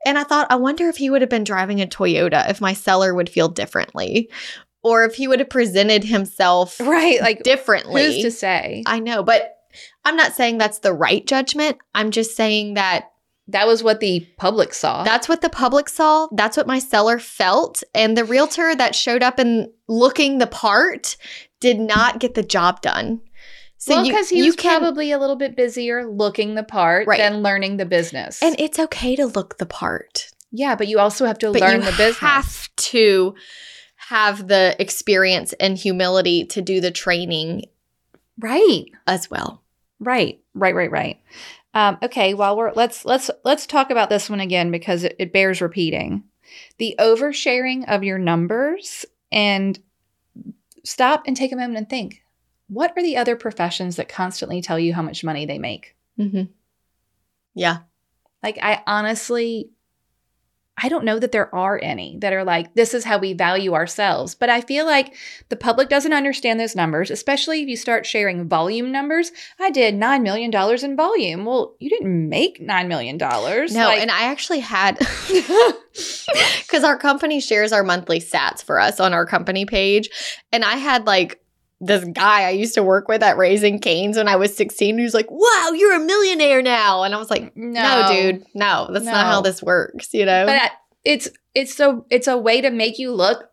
And I thought, I wonder if he would have been driving a Toyota, if my seller would feel differently. Or if he would have presented himself differently. Who's to say? I know. But I'm not saying that's the right judgment. I'm just saying that. That was what the public saw. That's what the public saw. That's what my seller felt. And the realtor that showed up and looking the part did not get the job done. So because he was probably a little bit busier looking the part than learning the business. And it's okay to look the part. Yeah, but you also have to learn the business. You have to have the experience and humility to do the training as well. Right. Okay, while let's talk about this one again because it bears repeating. The oversharing of your numbers, and stop and take a moment and think. What are the other professions that constantly tell you how much money they make? Mm-hmm. Yeah. I honestly, I don't know that there are any that are this is how we value ourselves. But I feel like the public doesn't understand those numbers, especially if you start sharing volume numbers. I did $9 million in volume. Well, you didn't make $9 million. No, and I actually had – because our company shares our monthly stats for us on our company page. And I had this guy I used to work with at Raising Cane's when I was 16, who's like, wow, you're a millionaire now. And I was like, no, dude, that's not how this works, But it's a way to make you look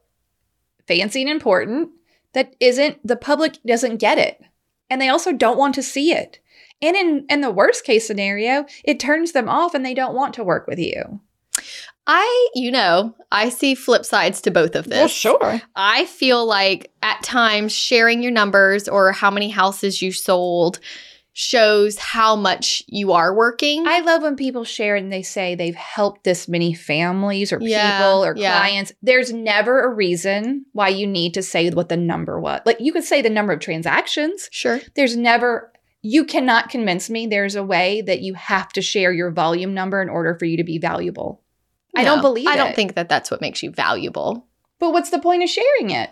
fancy and important that isn't, the public doesn't get it. And they also don't want to see it. And in the worst case scenario, it turns them off and they don't want to work with you. I see flip sides to both of this. Well, sure. I feel like at times sharing your numbers or how many houses you sold shows how much you are working. I love when people share and they say they've helped this many families or people or clients. There's never a reason why you need to say what the number was. Like, you could say the number of transactions. Sure. There's never... You cannot convince me there's a way that you have to share your volume number in order for you to be valuable. No, I don't believe it. I don't think that that's what makes you valuable. But what's the point of sharing it?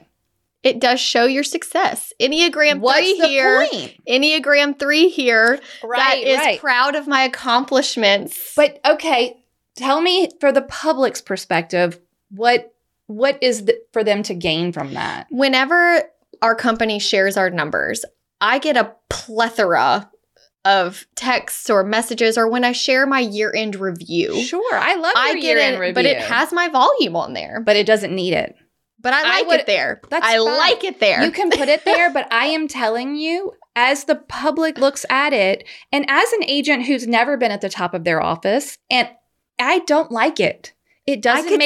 It does show your success. Enneagram 3 here. Right, proud of my accomplishments. But okay, tell me for the public's perspective, what is for them to gain from that? Whenever our company shares our numbers, I get a plethora of texts or messages, or when I share my year-end review. Sure, I love your year-end review. But it has my volume on there. But it doesn't need it. But I like it there. Like it there. You can put it there, but I am telling you, as the public looks at it, and as an agent who's never been at the top of their office, and I don't like it. It doesn't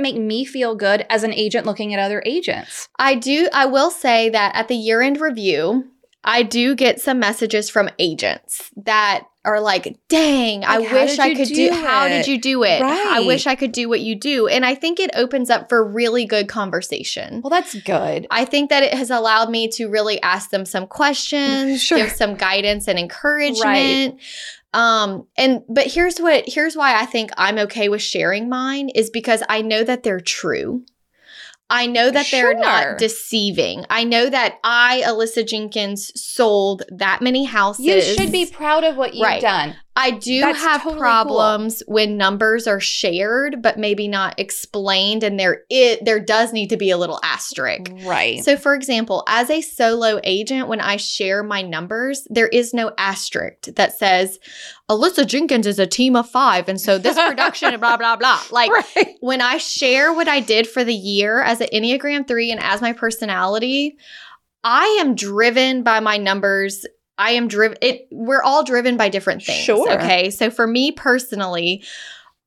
make me feel good as an agent looking at other agents. I will say that at the year-end review, I do get some messages from agents that are like, dang, I wish I could do it. How did you do it? Right. I wish I could do what you do. And I think it opens up for really good conversation. Well, that's good. I think that it has allowed me to really ask them some questions, sure, give some guidance and encouragement. Right. But here's why I think I'm okay with sharing mine is because I know that they're true. I know that they're not deceiving. I know that I, Alyssa Jenkins, sold that many houses. You should be proud of what you've done. I do have problems when numbers are shared, but maybe not explained, and there does need to be a little asterisk. Right. So, for example, as a solo agent, when I share my numbers, there is no asterisk that says, Alyssa Jenkins is a team of 5, and so this production, blah, blah, blah. Like, when I share what I did for the year as an Enneagram 3 and as my personality, I am driven by my numbers. I am driven. We're all driven by different things. Sure. Okay. So for me personally,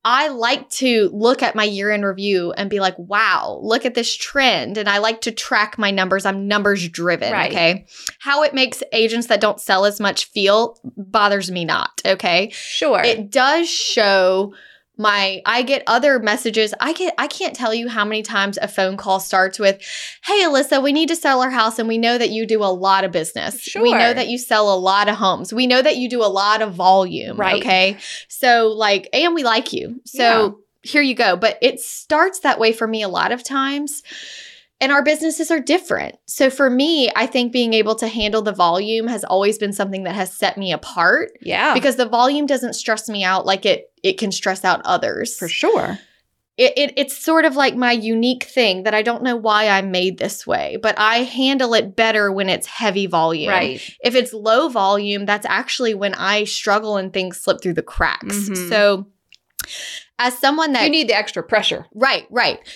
I like to look at my year-end review and be like, wow, look at this trend. And I like to track my numbers. I'm numbers driven. Right. Okay. How it makes agents that don't sell as much feel bothers me not. Okay. Sure. It does show I get other messages. I can't tell you how many times a phone call starts with, hey, Alyssa, we need to sell our house, and we know that you do a lot of business. Sure. We know that you sell a lot of homes. We know that you do a lot of volume. Right. Okay. So, like, and we like you. So here you go. But it starts that way for me a lot of times. And our businesses are different. So for me, I think being able to handle the volume has always been something that has set me apart. Yeah. Because the volume doesn't stress me out like it can stress out others. For sure. It's sort of like my unique thing that I don't know why I made this way, but I handle it better when it's heavy volume. Right. If it's low volume, that's actually when I struggle and things slip through the cracks. Mm-hmm. So as someone that... You need the extra pressure. Right.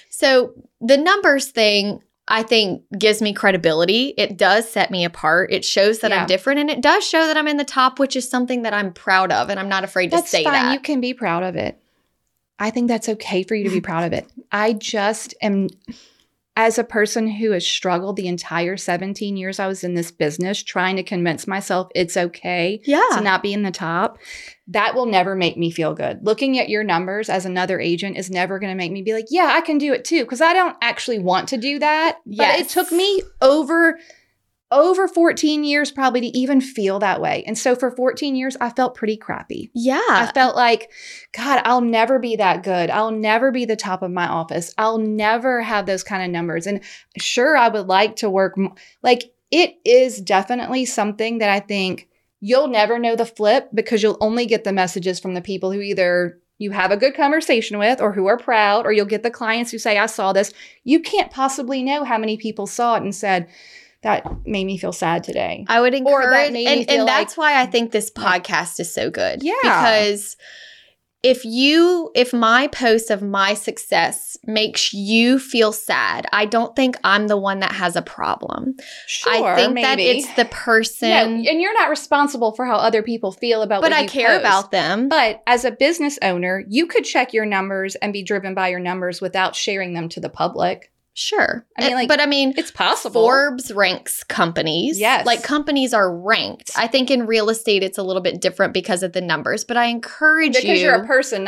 So... the numbers thing, I think, gives me credibility. It does set me apart. It shows that I'm different, and it does show that I'm in the top, which is something that I'm proud of, and I'm not afraid to say that. That's fine. You can be proud of it. I think that's okay for you to be proud of it. I just am, as a person who has struggled the entire 17 years I was in this business, trying to convince myself it's okay to not be in the top. That will never make me feel good. Looking at your numbers as another agent is never going to make me be like, yeah, I can do it too. Because I don't actually want to do that. Yes. But it took me over 14 years probably to even feel that way. And so for 14 years, I felt pretty crappy. Yeah. I felt like, God, I'll never be that good. I'll never be the top of my office. I'll never have those kind of numbers. And sure, I would like to work. Like, it is definitely something that I think you'll never know the flip, because you'll only get the messages from the people who either you have a good conversation with or who are proud, or you'll get the clients who say, I saw this. You can't possibly know how many people saw it and said, that made me feel sad today. I would encourage, and that's why I think this podcast is so good. Yeah. Because If my post of my success makes you feel sad, I don't think I'm the one that has a problem. Sure, I think maybe that it's the person. Yeah, and you're not responsible for how other people feel about what you post. But I care about them. But as a business owner, you could check your numbers and be driven by your numbers without sharing them to the public. Sure. I mean, it's possible. Forbes ranks companies. Yes. Like, companies are ranked. I think in real estate, it's a little bit different because of the numbers, but I encourage you. Because you're a person,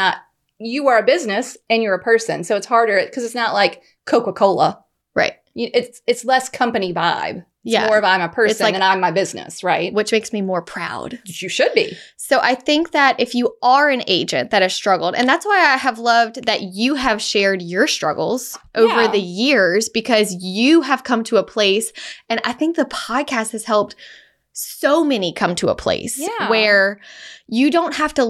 you are a business and you're a person. So it's harder because it's not like Coca-Cola. Right. It's less company vibe. It's more of I'm a person and I'm my business, right? Which makes me more proud. You should be. So I think that if you are an agent that has struggled, and that's why I have loved that you have shared your struggles over the years, because you have come to a place, and I think the podcast has helped so many come to a place where you don't have to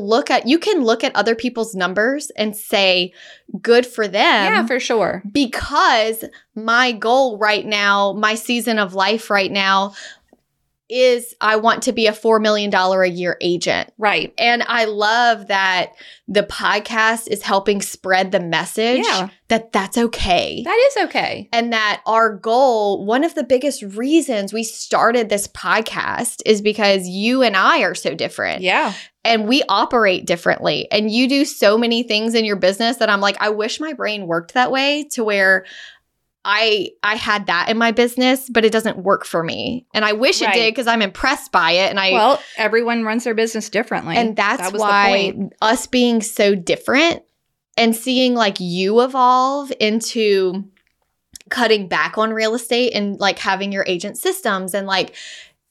you can look at other people's numbers and say, good for them. Yeah, for sure. Because my goal right now, my season of life right now is I want to be a $4 million a year agent. Right. And I love that the podcast is helping spread the message that that's okay. That is okay. And that our goal, one of the biggest reasons we started this podcast is because you and I are so different. Yeah. And we operate differently. And you do so many things in your business that I'm like, I wish my brain worked that way to where I had that in my business, but it doesn't work for me. And I wish it did because I'm impressed by it. And Well, everyone runs their business differently. And that was why the point. Us being so different and seeing like you evolve into cutting back on real estate and like having your agent systems and like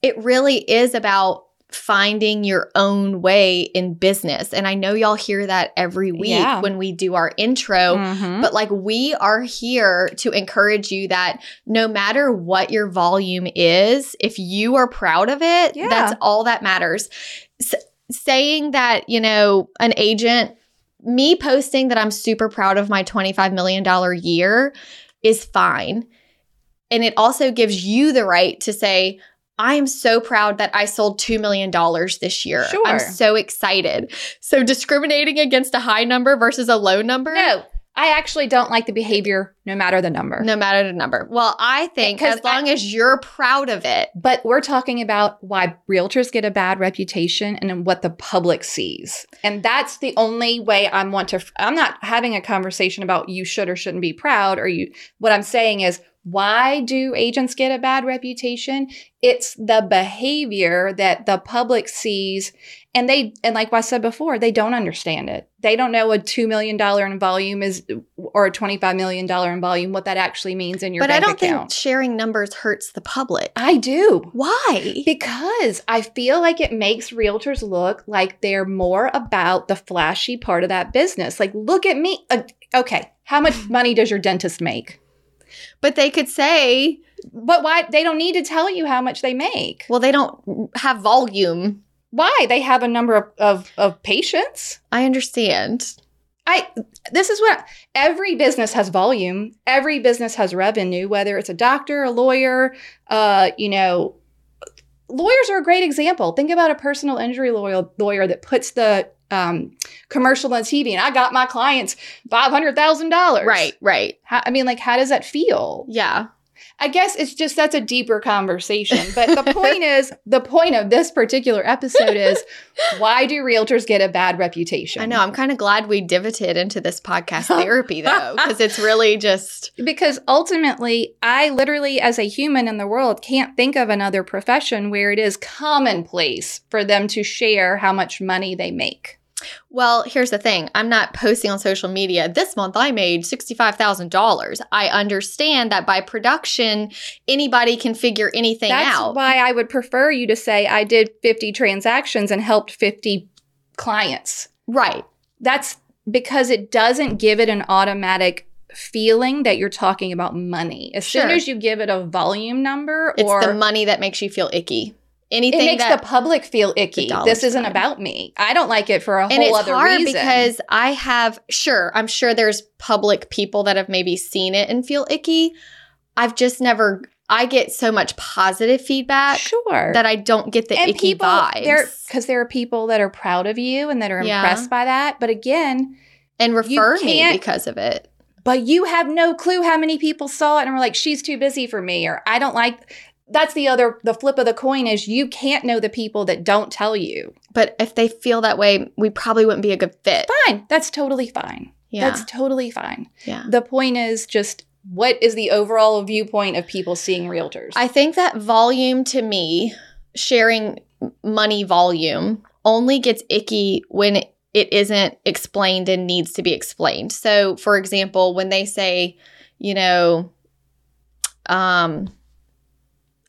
it really is about finding your own way in business. And I know y'all hear that every week when we do our intro, but like we are here to encourage you that no matter what your volume is, if you are proud of it, that's all that matters. Saying that, you know, an agent, me posting that I'm super proud of my $25 million year is fine. And it also gives you the right to say, I am so proud that I sold $2 million this year. Sure. I'm so excited. So discriminating against a high number versus a low number? No. I actually don't like the behavior no matter the number. No matter the number. Well, I think as long as you're proud of it. But we're talking about why realtors get a bad reputation and what the public sees. And that's the only way I want to – I'm not having a conversation about you should or shouldn't be proud or you – what I'm saying is – why do agents get a bad reputation? It's the behavior that the public sees. And like I said before, they don't understand it. They don't know a $2 million in volume is or a $25 million in volume, what that actually means in your bank account. But I don't think sharing numbers hurts the public. I do. Why? Because I feel like it makes realtors look like they're more about the flashy part of that business. Like, look at me. Okay, how much money does your dentist make? But they could say, but why? They don't need to tell you how much they make. Well, they don't have volume. Why? They have a number of patients. I understand. This is what every business has volume. Every business has revenue, whether it's a doctor, a lawyer, lawyers are a great example. Think about a personal injury lawyer that puts the commercial on TV, and I got my clients $500,000. Right. How does that feel? Yeah. I guess it's just that's a deeper conversation. But the point is, the point of this particular episode is why do realtors get a bad reputation? I know. I'm kind of glad we pivoted into this podcast therapy, though, because it's really just. Because ultimately, I literally, as a human in the world, can't think of another profession where it is commonplace for them to share how much money they make. Well, here's the thing. I'm not posting on social media. This month, I made $65,000. I understand that by production, anybody can figure anything out. That's why I would prefer you to say I did 50 transactions and helped 50 clients. Right. That's because it doesn't give it an automatic feeling that you're talking about money. As soon as you give it a volume number or – it's the money that makes you feel icky. Anything it makes the public feel icky. This isn't about me. I don't like it for a whole other reason. And it's hard because I'm sure there's public people that have maybe seen it and feel icky. I've just never, I get so much positive feedback that I don't get the icky vibes. Because there are people that are proud of you and that are impressed by that. But again, and refer me because of it. But you have no clue how many people saw it and were like, she's too busy for me, or I don't like – that's the flip of the coin is you can't know the people that don't tell you. But if they feel that way, we probably wouldn't be a good fit. Fine. That's totally fine. Yeah. That's totally fine. Yeah. The point is just what is the overall viewpoint of people seeing realtors? I think that volume to me, sharing money volume, only gets icky when it isn't explained and needs to be explained. So, for example, when they say, you know,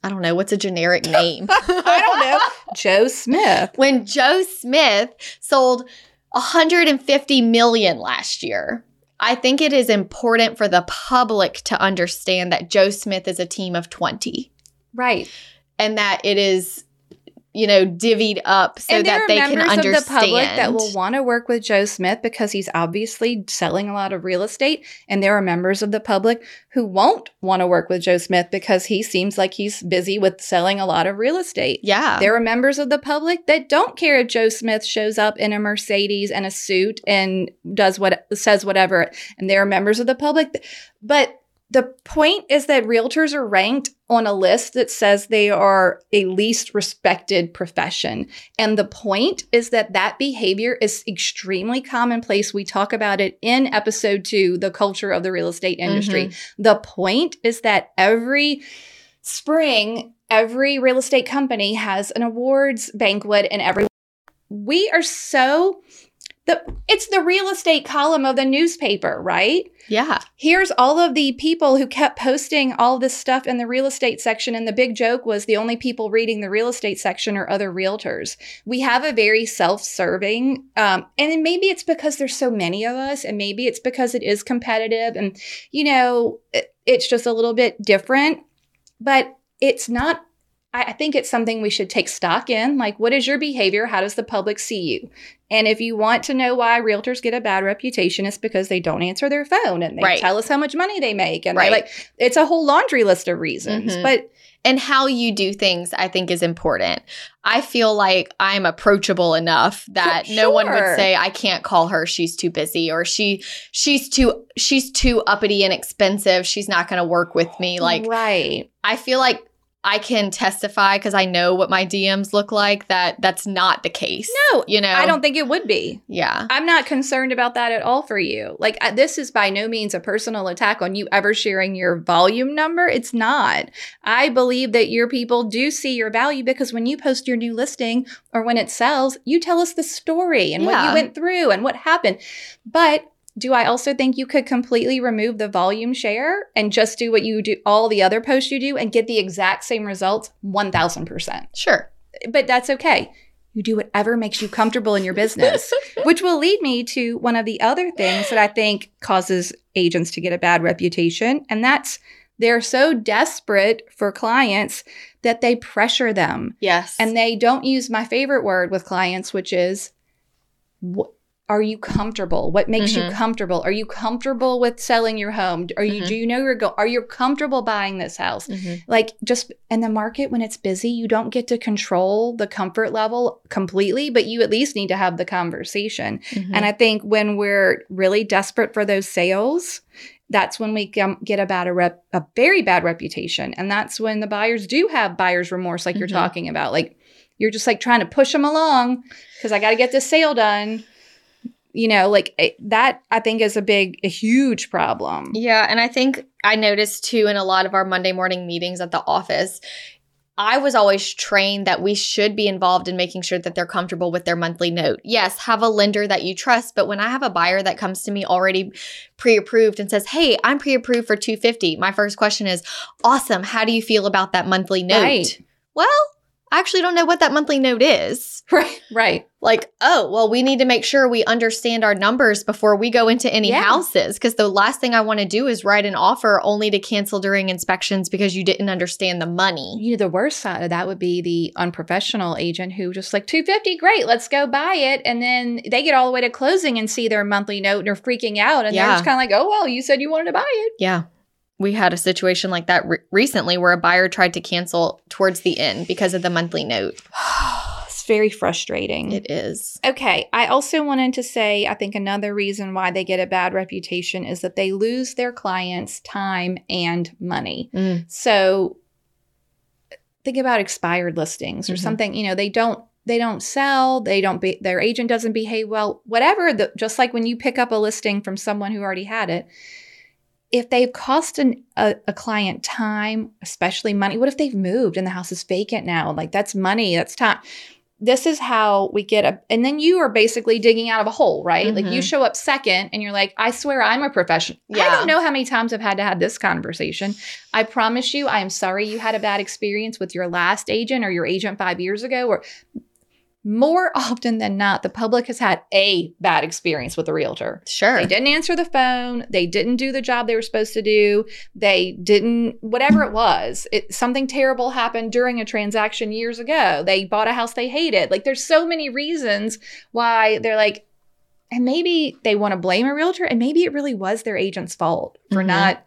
I don't know. What's a generic name? I don't know. Joe Smith. When Joe Smith sold 150 million last year, I think it is important for the public to understand that Joe Smith is a team of 20. Right. And that it is, you know, divvied up so that they can understand. And there are members of the public that will want to work with Joe Smith because he's obviously selling a lot of real estate. And there are members of the public who won't want to work with Joe Smith because he seems like he's busy with selling a lot of real estate. Yeah. There are members of the public that don't care if Joe Smith shows up in a Mercedes and a suit and says whatever. And there are members of the public. But the point is that realtors are ranked on a list that says they are a least respected profession. And the point is that that behavior is extremely commonplace. We talk about it in episode 2, the culture of the real estate industry. Mm-hmm. The point is that every spring, every real estate company has an awards banquet and we are so... It's the real estate column of the newspaper, right? Yeah. Here's all of the people who kept posting all this stuff in the real estate section. And the big joke was the only people reading the real estate section are other realtors. We have a very self-serving, and maybe it's because there's so many of us, and maybe it's because it is competitive and, you know, it's just a little bit different, but it's not. I think it's something we should take stock in. Like, what is your behavior? How does the public see you? And if you want to know why realtors get a bad reputation, it's because they don't answer their phone and they tell us how much money they make. And like, it's a whole laundry list of reasons. Mm-hmm. And how you do things, I think, is important. I feel like I'm approachable enough that no one would say, I can't call her, she's too busy, or she's too uppity and expensive, she's not going to work with me. Like, I feel like I can testify because I know what my DMs look like that that's not the case. No, you know, I don't think it would be. Yeah. I'm not concerned about that at all for you. Like, this is by no means a personal attack on you ever sharing your volume number. It's not. I believe that your people do see your value because when you post your new listing or when it sells, you tell us the story and what you went through and what happened. But do I also think you could completely remove the volume share and just do what you do, all the other posts you do, and get the exact same results? 1,000%. Sure. But that's okay. You do whatever makes you comfortable in your business, which will lead me to one of the other things that I think causes agents to get a bad reputation. And that's they're so desperate for clients that they pressure them. Yes. And they don't use my favorite word with clients, which is are you comfortable? What makes you comfortable? Are you comfortable with selling your home? Are you do you know your goal? Are you comfortable buying this house? Like, just in the market when it's busy, you don't get to control the comfort level completely, but you at least need to have the conversation. And I think when we're really desperate for those sales, that's when we get about a very bad reputation, and that's when the buyers do have buyer's remorse, like you're talking about. Like, you're just like trying to push them along because I got to get this sale done. You know, like that, I think, is a huge problem. Yeah. And I think I noticed, too, in a lot of our Monday morning meetings at the office, I was always trained that we should be involved in making sure that they're comfortable with their monthly note. Yes, have a lender that you trust. But when I have a buyer that comes to me already pre-approved and says, hey, I'm pre-approved for $250, my first question is, awesome, how do you feel about that monthly note? Right. Well, I actually don't know what that monthly note is. Right. Like, oh, well, we need to make sure we understand our numbers before we go into any houses, because the last thing I want to do is write an offer only to cancel during inspections because you didn't understand the money. You know, the worst side of that would be the unprofessional agent who just like, $250, great, let's go buy it. And then they get all the way to closing and see their monthly note and are freaking out. And they're just kind of like, oh, well, you said you wanted to buy it. Yeah. We had a situation like that recently where a buyer tried to cancel towards the end because of the monthly note. It's very frustrating. It is. Okay. I also wanted to say, I think another reason why they get a bad reputation is that they lose their clients' time and money. So think about expired listings or something, you know, they don't sell, their agent doesn't behave well, whatever. Just like when you pick up a listing from someone who already had it, if they've cost a client time, especially money, what if they've moved and the house is vacant now? Like that's money, that's time. This is how we get and then you are basically digging out of a hole, right? Like you show up second and you're like, I swear I'm a professional. Yeah. I don't know how many times I've had to have this conversation. I promise you, I am sorry you had a bad experience with your last agent or your agent 5 years ago. Or more often than not, the public has had a bad experience with a realtor. Sure. They didn't answer the phone. They didn't do the job they were supposed to do. They didn't, whatever it was, something terrible happened during a transaction years ago. They bought a house they hated. Like there's so many reasons why they're like, and maybe they want to blame a realtor and maybe it really was their agent's fault for not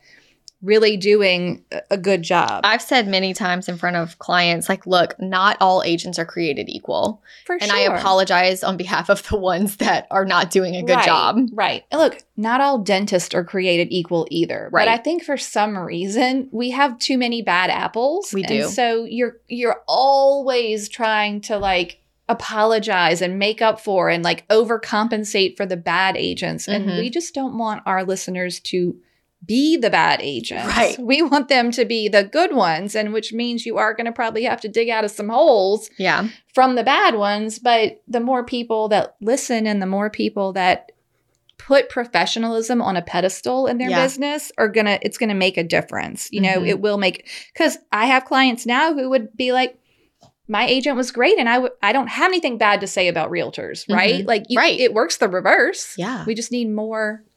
really doing a good job. I've said many times in front of clients, like, look, not all agents are created equal. And I apologize on behalf of the ones that are not doing a good job. Right. And look, not all dentists are created equal either. Right. But I think for some reason, we have too many bad apples. We do. And so you're always trying to, like, apologize and make up for and, like, overcompensate for the bad agents. And we just don't want our listeners to be the bad agents. Right. We want them to be the good ones, and which means you are going to probably have to dig out of some holes from the bad ones. But the more people that listen and the more people that put professionalism on a pedestal in their business are going to – it's going to make a difference. You know, it will make – because I have clients now who would be like, my agent was great and I don't have anything bad to say about realtors, right? Like it works the reverse. Yeah. We just need more –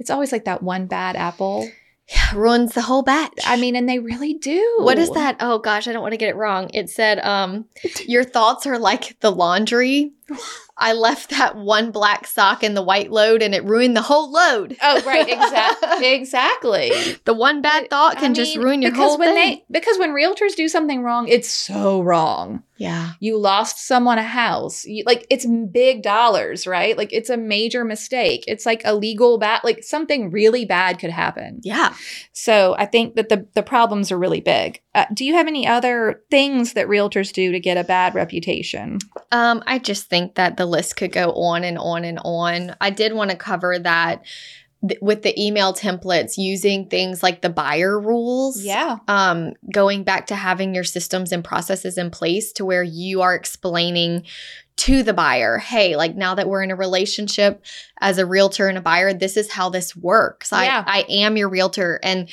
it's always like that one bad apple. Yeah, ruins the whole batch. I mean, and they really do. What is that? Oh, gosh, I don't want to get it wrong. It said, your thoughts are like the laundry. I left that one black sock in the white load and it ruined the whole load. Oh, right. Exactly. The one bad thought can just ruin your whole thing. Because when realtors do something wrong, it's so wrong. Yeah. You lost someone a house. Like it's big dollars, right? Like it's a major mistake. It's like a legal bad, like something really bad could happen. Yeah. So I think that the problems are really big. Do you have any other things that realtors do to get a bad reputation? I just think that the list could go on and on and on. I did want to cover that with the email templates, using things like the buyer rules. Yeah. Going back to having your systems and processes in place to where you are explaining to the buyer, hey, like now that we're in a relationship as a realtor and a buyer, this is how this works. I am your realtor. And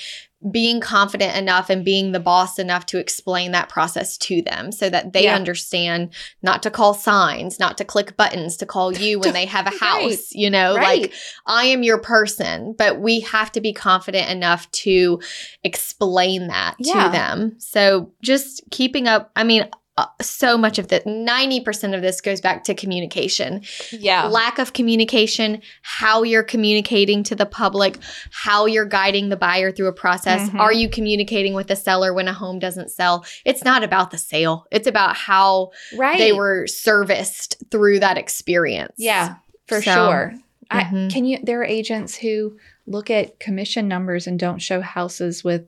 being confident enough and being the boss enough to explain that process to them so that they understand not to call signs, not to click buttons, to call you when they have a house, you know, like I am your person, but we have to be confident enough to explain that to them. So just keeping up, I mean, so much of that, 90% of this goes back to communication. Yeah. Lack of communication, how you're communicating to the public, how you're guiding the buyer through a process. Are you communicating with the seller when a home doesn't sell? It's not about the sale. It's about how they were serviced through that experience. Yeah, for sure. There are agents who look at commission numbers and don't show houses with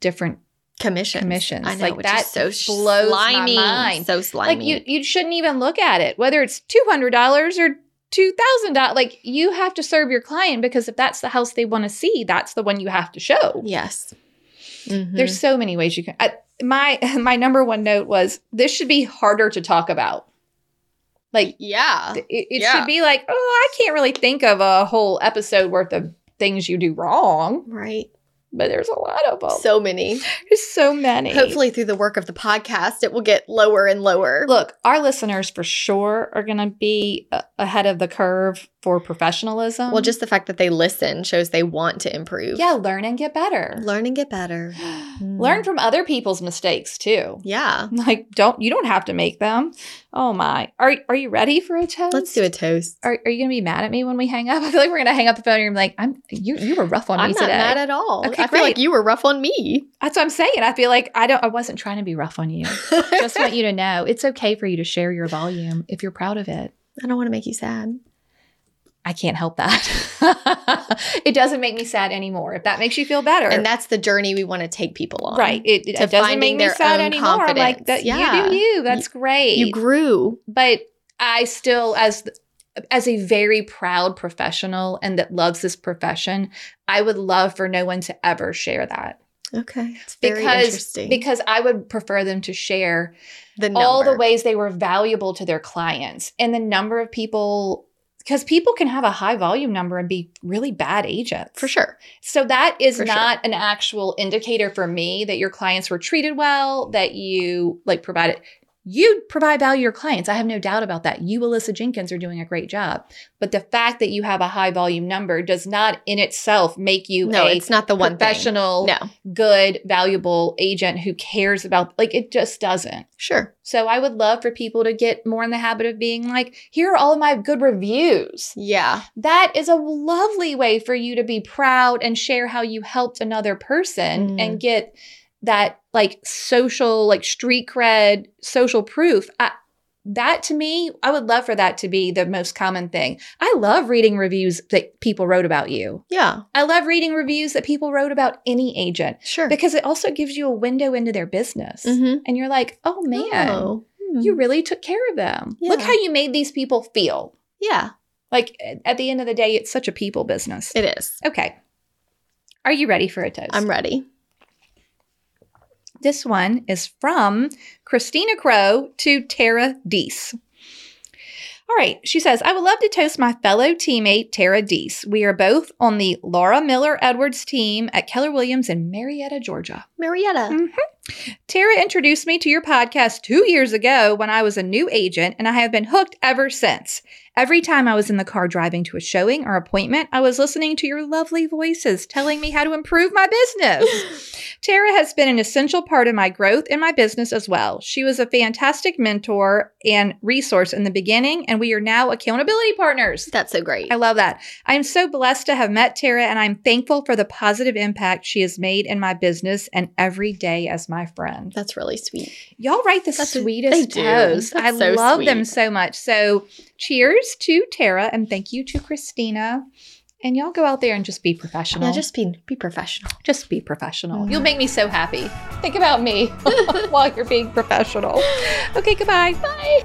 different commissions. I know, like, which that is so blows my mind. So slimy. Like you shouldn't even look at it, whether it's $200 or $2,000. Like you have to serve your client, because if that's the house they want to see, that's the one you have to show. Yes. There's so many ways you can. My number one note was, this should be harder to talk about. Like it should be like, oh, I can't really think of a whole episode worth of things you do wrong. Right. But there's a lot of them. So many. There's so many. Hopefully through the work of the podcast, it will get lower and lower. Look, our listeners for sure are going to be ahead of the curve for professionalism. Well, just the fact that they listen shows they want to improve. Yeah, learn and get better. Learn and get better. Learn from other people's mistakes too. Yeah. Like you don't have to make them. Oh my. Are you ready for a toast? Let's do a toast. Are you going to be mad at me when we hang up? I feel like we're going to hang up the phone and you're like, you were rough on me today. I'm not mad at all. Okay. I feel like you were rough on me. That's what I'm saying. I feel like I wasn't trying to be rough on you. Just want you to know it's okay for you to share your volume if you're proud of it. I don't want to make you sad. I can't help that. It doesn't make me sad anymore. If that makes you feel better. And that's the journey we want to take people on. Right. It doesn't make me sad anymore. Confidence. I'm like, you do you. That's great. You grew. But I still, as a very proud professional and that loves this profession, I would love for no one to ever share that. Okay. It's very interesting. Because I would prefer them to share all the ways they were valuable to their clients and the number of people. Because people can have a high volume number and be really bad agents. For sure. So that is not an actual indicator for me that your clients were treated well, that you provided. You provide value to your clients. I have no doubt about that. You, Alyssa Jenkins, are doing a great job. But the fact that you have a high volume number does not in itself make you it's not the one professional, good, valuable agent who cares about, it just doesn't. Sure. So I would love for people to get more in the habit of being here are all of my good reviews. Yeah. That is a lovely way for you to be proud and share how you helped another person and get that social, street cred, social proof. That to me, I would love for that to be the most common thing. I love reading reviews that people wrote about you. Yeah. I love reading reviews that people wrote about any agent. Sure. Because it also gives you a window into their business. Mm-hmm. And you're like, oh man, you really took care of them. Yeah. Look how you made these people feel. Yeah. At the end of the day, it's such a people business. It is. Okay. Are you ready for a toast? I'm ready. This one is from Christina Crow to Tara Deese. All right. She says, I would love to toast my fellow teammate, Tara Deese. We are both on the Laura Miller Edwards team at Keller Williams in Marietta, Georgia. Marietta. Mm-hmm. Tara introduced me to your podcast 2 years ago when I was a new agent, and I have been hooked ever since. Every time I was in the car driving to a showing or appointment, I was listening to your lovely voices telling me how to improve my business. Tara has been an essential part of my growth in my business as well. She was a fantastic mentor and resource in the beginning, and we are now accountability partners. That's so great. I love that. I am so blessed to have met Tara, and I'm thankful for the positive impact she has made in my business and every day as my friend. That's really sweet. Y'all write the sweetest toast. I love them so much. So cheers to Tara, and thank you to Christina. And y'all go out there and just be professional. Yeah, just be professional. Just be professional. You'll make me so happy. Think about me while you're being professional. Okay, goodbye. Bye.